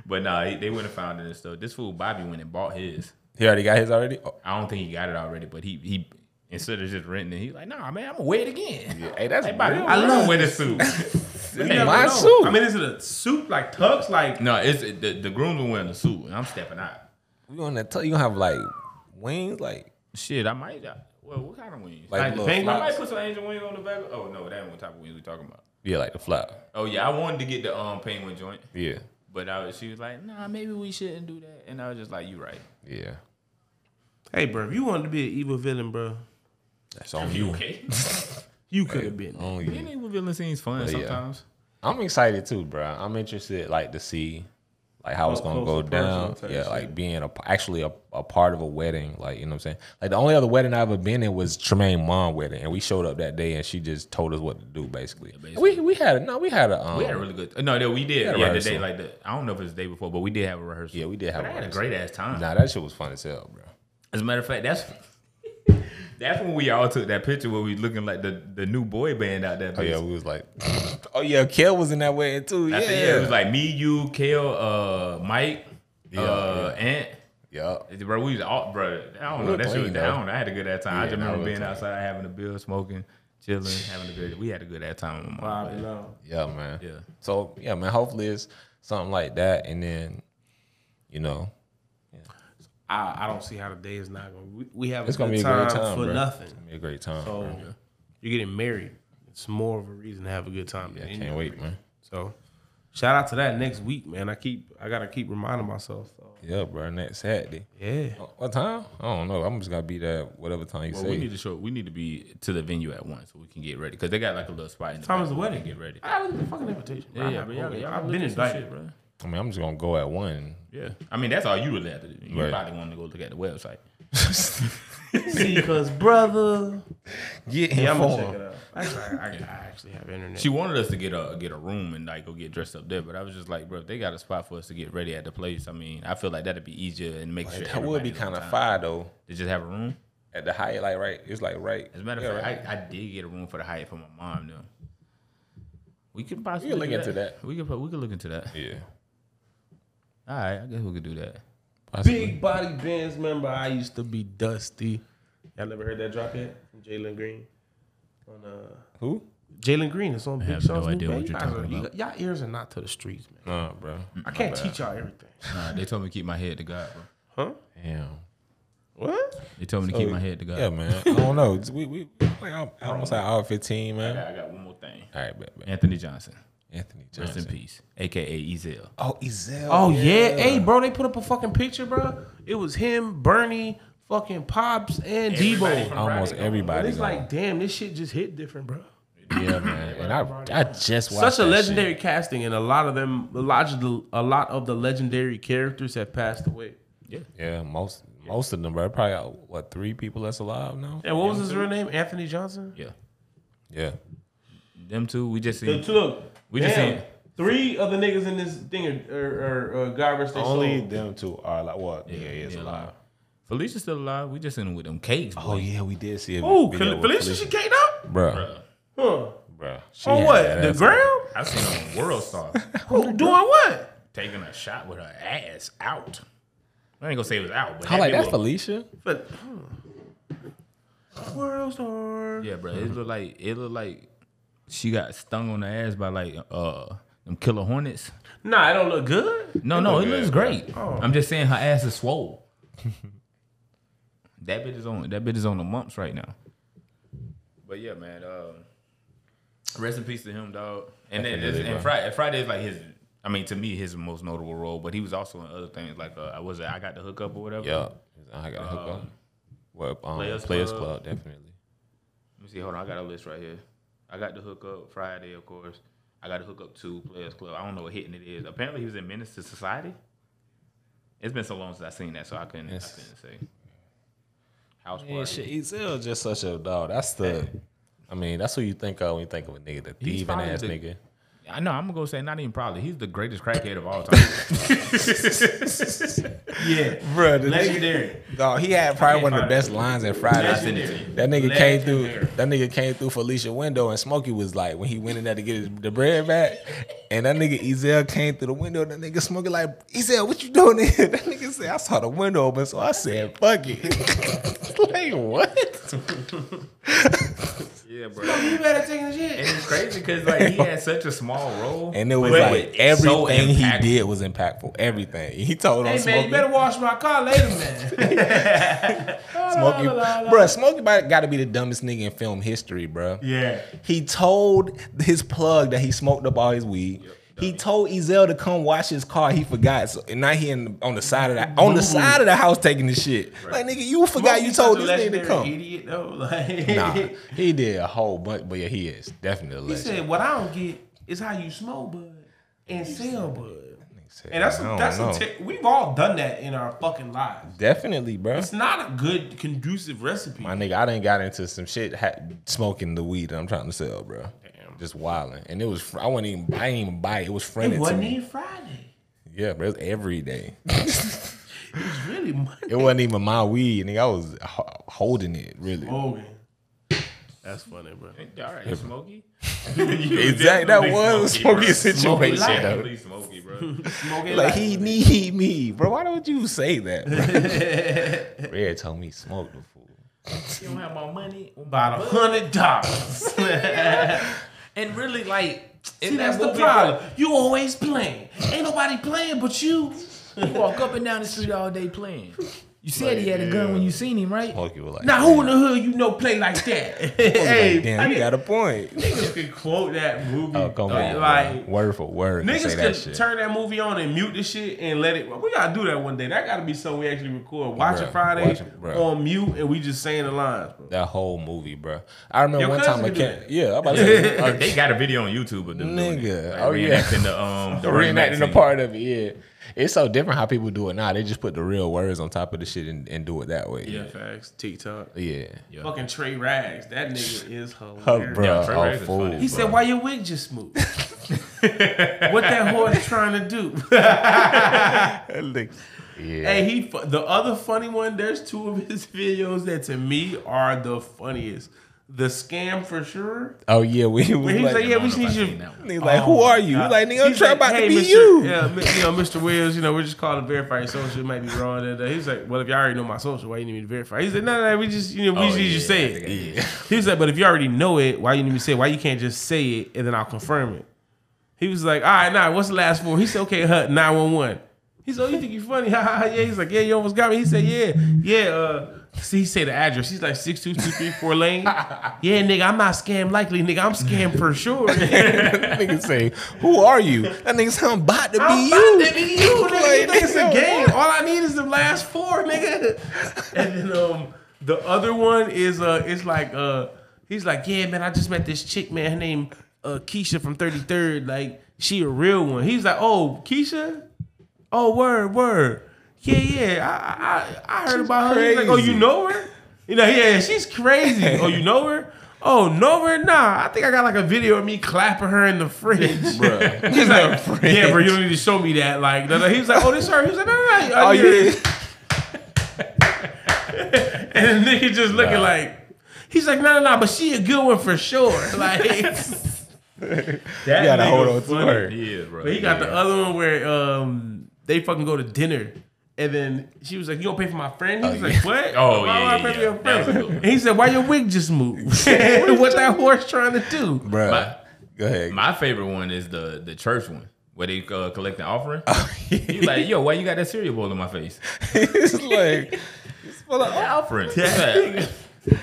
But nah, they went and found it and stuff. This fool Bobby went and bought his. He already got his already? Oh. I don't think he got it already, but he instead of just renting it, he like, nah, man, I'm gonna wear it again. Yeah. Hey, that's real. I love wearing this suit. My suit. I mean, is it a suit like tux? Like no, it's the grooms are wearing a suit, and I'm stepping out. We gonna tell you gonna have like wings, like shit. I might. Well, what kind of wings? Like the I might put some angel wings on the back. Oh no, that ain't what type of wings we talking about. Yeah, like the flap. Oh yeah, I wanted to get the penguin joint. Yeah, but she was like, nah, maybe we shouldn't do that, and I was just like, you right. Yeah. Hey, bro, if you wanted to be an evil villain, bro, that's on you. Okay? You could have been. Being evil villain seems fun sometimes. Yeah. I'm excited too, bro. I'm interested, like, to see, like, how it's gonna go down. Yeah, like being actually a part of a wedding. Like, you know what I'm saying? Like the only other wedding I ever been in was Tremaine's mom wedding, and we showed up that day, and she just told us what to do, basically. Yeah, basically. We had a really good. No, we did. Yeah, the day like that. I don't know if it was the day before, but we did have a rehearsal. Yeah, we did have. I had a great ass time. Nah, that shit was fun as hell, bro. As a matter of fact, that's when we all took that picture where we looking like the new boy band out there. Oh yeah, we was like, oh yeah, Kel was in that wedding too. Yeah, it was like me, you, Kel, Mike, Ant. Yeah, bro, we was all bro. I don't know, that shit was down. I had a good ass time. Yeah, I just remember being outside, having a beer, smoking, chilling, having a good. We had a good ass time. Yeah, man. Yeah. So yeah, man. Hopefully it's something like that, and then, you know. I don't see how the day is not going. We have a good time for nothing. It's gonna be a great time. So you're getting married. It's more of a reason to have a good time. Yeah, I can't wait, man. So shout out to that next week, man. I gotta keep reminding myself. Yeah, bro. Next Saturday. Yeah. What time? I don't know. I'm just gonna be there whatever time you say. We need to be to the venue at 1 so we can get ready because they got like a little spot in the time is the wedding. Get ready. I didn't get the fucking invitation. Yeah, bro. I've been invited, bro. I mean, I'm just going to go at 1. Yeah. I mean, that's all you really have to do. You probably want to go look at the website. See, because brother. Yeah, I'm going to check it out. I actually have internet. She wanted us to get a room and like go get dressed up there, but I was just like, bro, if they got a spot for us to get ready at the place, I mean, I feel like that'd be easier and make sure. That would be kind of fire, though. To just have a room? At the Hyatt, like, right? It's like, right. As a matter of fact, right. I did get a room for the Hyatt for my mom, though. We could possibly look into that. We could look into that. Yeah. All right, I guess we could do that. Possibly. Big Body Benz, remember I used to be Dusty. Y'all never heard that drop yet? From Jalen Green. On who? Jalen Green. It's on Big Sean's. I have no idea what you're talking about. Y'all ears are not to the streets, man. Nah, bro. I can't teach y'all everything. Nah, they told me to keep my head to God, bro. Huh? Damn. What? They told me to keep my head together. Yeah, man. I don't know. We like almost an hour 15, man. I got one more thing. All right, bet. Anthony Johnson. Rest in peace. AKA Ezell. Oh, Ezell. Oh, yeah. Hey, bro, they put up a fucking picture, bro. It was him, Bernie, fucking Pops, and Debo. Almost everybody. It's like, damn, this shit just hit different, bro. Yeah, man. And I just watched such a legendary casting, and a lot of the legendary characters have passed away. Yeah. Yeah, most of them, bro. Probably what, 3 people that's alive now? And what was his real name? Anthony Johnson? Yeah. Yeah. Them two, we just seen. Look, we just seen 3 of the niggas in this thing are garbage. Only them two are like what? Yeah, alive. Felicia's still alive. We just seen him with them cakes. Boy. Oh yeah, we did see it. Oh, Felicia, she caked up, bro. Huh, bro. On what? The ground? I seen her on World Star. Who doing what? Taking a shot with her ass out. I ain't gonna say it was out, but like that's Felicia. But World Star. Yeah, bro. It looked like. She got stung on the ass by like them killer hornets. Nah, it don't look good. No, it looks great. Oh. I'm just saying her ass is swole. that bitch is on the mumps right now. But yeah, man. Rest in peace to him, dog. And then Friday is like his. I mean, to me, his most notable role. But he was also in other things like I Got the Hookup or whatever. Yeah, I Got the Hookup. Players Club, definitely. Let me see. Hold on, I got a list right here. I Got the Hookup, Friday, of course. I Got the Hookup 2, Players Club. I don't know what hitting it is. Apparently, he was in Menace to Society. It's been so long since I've seen that, so I couldn't say. House Party. Ezell just such a dog. I mean, that's who you think of when you think of a nigga, the thieving ass nigga. I know, I'm going to say not even probably. He's the greatest crackhead of all time. Yeah. Bro, legendary. Dog, he had probably one of the best lines in Friday. That nigga came through Felicia's window and Smokey was like, when he went in there to get the bread back, and that nigga Ezell came through the window, that nigga Smokey like, Ezell, what you doing there? That nigga said, I saw the window open, so I said, fuck it. Like, what? Yeah, bro. So you better take a shit. And it's crazy because like he had such a small role, and it was like everything he did was impactful. Everything he told on Smokey, man, you better wash my car later, man. Smokey, bro, Smokey got to be the dumbest nigga in film history, bro. Yeah, he told his plug that he smoked up all his weed. Yep. He told Ezell to come wash his car. He forgot, so, and now he on the side of the house taking the shit. Right. Like nigga, you forgot Smokey, you told this nigga to come. Idiot though. Like, nah, he did a whole bunch, but yeah, he is definitely a legend. He said, "What I don't get is how you smoke bud and sell bud." And we've all done that in our fucking lives. Definitely, bro. It's not a good conducive recipe. My nigga, I done got into some shit smoking the weed that I'm trying to sell, bro. Just wilding, and it was I didn't even buy it. It was friendly. It wasn't even Friday. Yeah, but it was every day. It was really Monday. It wasn't even my weed, nigga. I was holding it really. Smoking. That's funny, bro. All right, Smokey. Exactly, that was Smokey situation. Smokey, Smokey, bro. Smokey like he need me, bro. Why don't you say that? Red told me smoke before. You don't have my money. About $100. And really, like, see, that's the problem. You always playing. Ain't nobody playing but you. You walk up and down the street all day playing. You said he had a gun when you seen him, right? Like, now, who in the hood you know play like that? Hey, like, damn, you got a point. Niggas could quote that movie. Oh, come on. Like, word for word. Niggas could turn that movie on and mute the shit and let it. We got to do that one day. That got to be something we actually record. Watch it Friday on mute and we just saying the lines, bro. That whole movie, bro. I remember one time I came. Yeah, I'm about to say. They got a video on YouTube of them doing it. Like, reenacting the part of it, yeah. It's so different how people do it now. They just put the real words on top of the shit and do it that way. Yeah, facts. TikTok. Yeah. Fucking Trey Rags. That nigga is hilarious. He said, why your wig just moved? What that horse trying to do? Hey, the other funny one, there's 2 of his videos that to me are the funniest. The scam for sure. Oh yeah, he was like, yeah, we just need you. He's like, who are you? He's like, nigga, I'm trying about to be you. Yeah, Mr. Williams, we're just calling to verify your social. It might be wrong. And he's like, well, if you already know my social, why you need me to verify? He said, no, we just, we need you to say it. Yeah. He was like, but if you already know it, why you need me to say it? Why you can't just say it and then I'll confirm it? He was like, all right, what's the last 4? He said, okay, 911. He said, "Oh, you think you funny?" Yeah. He's like, "Yeah, you almost got me." He said, "Yeah." See, he said the address. He's like 62234 Lane. Yeah, nigga, I'm not scam likely, nigga. I'm scam for sure. That nigga say, "Who are you?" That nigga say, "I'm about to be you, nigga." Like, it's a game. All I need is the last four, nigga. And then the other one is it's like he's like, "Yeah, man, I just met this chick, man. Her name Keisha from 33rd. Like, she a real one." He's like, "Oh, Keisha? Oh, word. Yeah, I heard about her." He's like, "Oh, you know her?" You know, yeah, she's crazy. "Oh, you know her? Oh, know her? Nah, I think I got like a video of me clapping her in the fridge." Bro. He's like, "Yeah, bro, you don't need to show me that." Like, he was like, "Oh, this her." He was like, "No. Oh, yeah." And the nigga just looking like, he's like, "No, but she a good one for sure." Like, that you gotta hold on to her. Yeah, bro. But he got the other one where they fucking go to dinner, and then she was like, "You gonna pay for my friend?" He was like, "What? Oh, why would I pay for your friend?" And he said, "Why your wig just moved?" What that horse trying to do, bro? Go ahead. My favorite one is the church one where they collect an offering. He's like, "Yo, why you got that cereal bowl in my face?" It's like, it's for the offering. Yeah.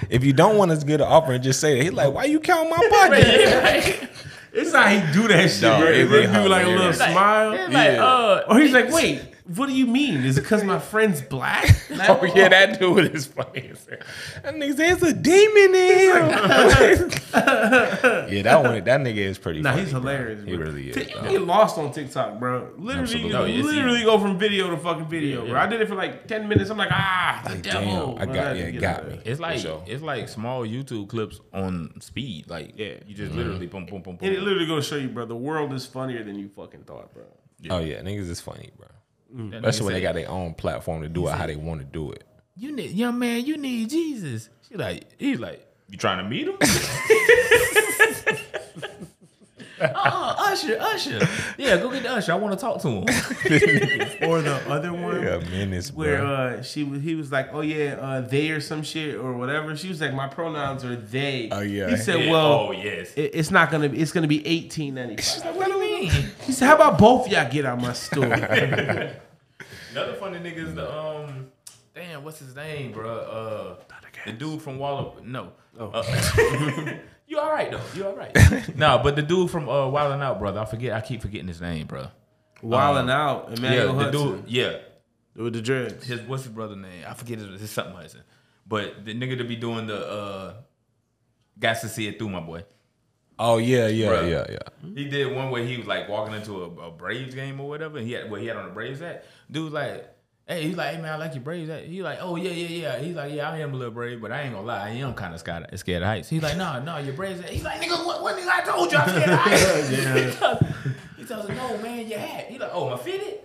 If you don't want us to get an offering, just say that. He's like, "Why you count my pocket?" It's how he do that shit, bro. He do like a little smile. Or he's like, "Wait, what do you mean? Is it because my friend's black?" Oh, yeah, that dude is funny. That nigga said, "It's a demon in him." Yeah, that nigga is pretty funny. Nah, he's hilarious, bro. He really is. You get lost on TikTok, bro. Literally go from video to fucking video, bro. I did it for like 10 minutes. I'm like, the devil. It got me. It's like small YouTube clips on speed. Like, you just literally boom, boom, boom, boom. It literally go to show you, bro, the world is funnier than you fucking thought, bro. Oh, yeah, niggas is funny, bro. Especially when they got their own platform to do it how they want to do it. "You need, young man, you need Jesus." He's like, "You trying to meet him?" Usher. "Yeah, go get the usher. I want to talk to him." Or the other one where he was like, "Oh yeah, they," or some shit or whatever. She was like, "My pronouns are they." Oh yeah. He said, "Well, it's not gonna be. It's gonna be $18.95." She's like, "What do you mean?" He said, "How about both y'all get out my store?" Another funny nigga is the damn, what's his name, bro? The dude from Wall of No. Oh. "You all right, though. You all right." No, but the dude from Wildin' Out, brother. I keep forgetting his name, bro. Wildin' Out, Emmanuel Hudson. Dude, with the dreads. What's his brother's name? I forget his something Hudson. But the nigga to be doing the "Got to See It Through, My Boy." Oh, yeah. He did one where he was like walking into a Braves game or whatever. And he had on a Braves hat. Dude like, "Hey," he's like, "Hey, man, I like your Braves." He's like, "Oh, yeah. He's like, "Yeah, I am a little brave, but I ain't gonna lie. I am kind of scared of heights." He's like, No, your Braves." He's like, "Nigga, what nigga I told you I'm scared of heights?" He tells him, "No, man, your hat." He's like, "Oh, my fitted?"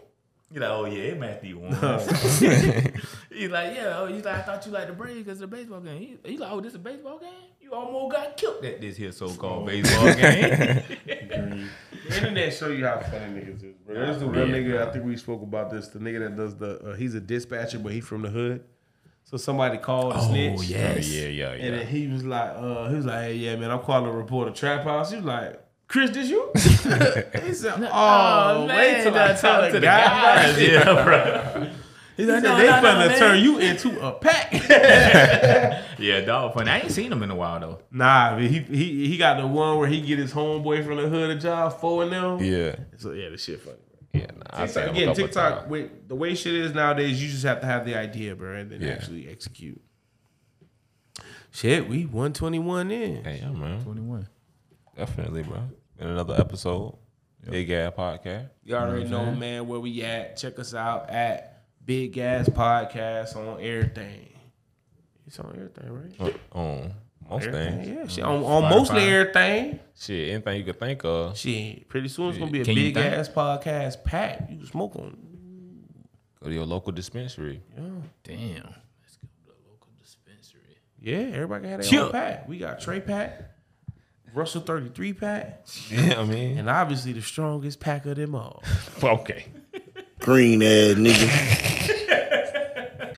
He's like, "Oh, yeah, it might be warm." He's like, "Yeah." Oh, he's like, "I thought you liked the Braves because it's a baseball game." He's like, "Oh, this is a baseball game? You almost got killed at this here so-called baseball game." The internet show you how funny niggas is, bro. There's the real nigga, I think we spoke about this, the nigga that does he's a dispatcher, but he from the hood. So somebody called snitch. Oh, yes. Yeah. And then he was like, "Hey, yeah, man, I'm calling to report a trap house." He was like, "Chris, did you?" He said, "Oh, wait till I talk to the guys." Yeah, bro. He's like, "No, they finna turn you into a pack." Yeah, dog funny. I ain't seen him in a while though. Nah, he got the one where he get his homeboy from the hood a job, 4 and them. Yeah. So yeah, the shit funny, bro. Yeah, nah, TikTok, again, TikTok with the way shit is nowadays, you just have to have the idea, bro, and then actually execute. Shit, we 121 in. Hey, yeah, man. 21. Definitely, bro. In another episode. Big Ass Podcast. You already know, man, where we at. Check us out at Big Ass Podcast on everything. It's on everything, right? On most everything, things. Yeah, shit, on mostly everything. Shit, anything you could think of. Shit, pretty soon it's going to be a Big Ass Podcast pack. You can smoke on. Go to your local dispensary. Yeah. Damn. Let's go to the local dispensary. Yeah, everybody can have their own pack. We got Trey pack, Russell 33 pack. Yeah, I mean. And obviously the strongest pack of them all. Okay. Green ass nigga.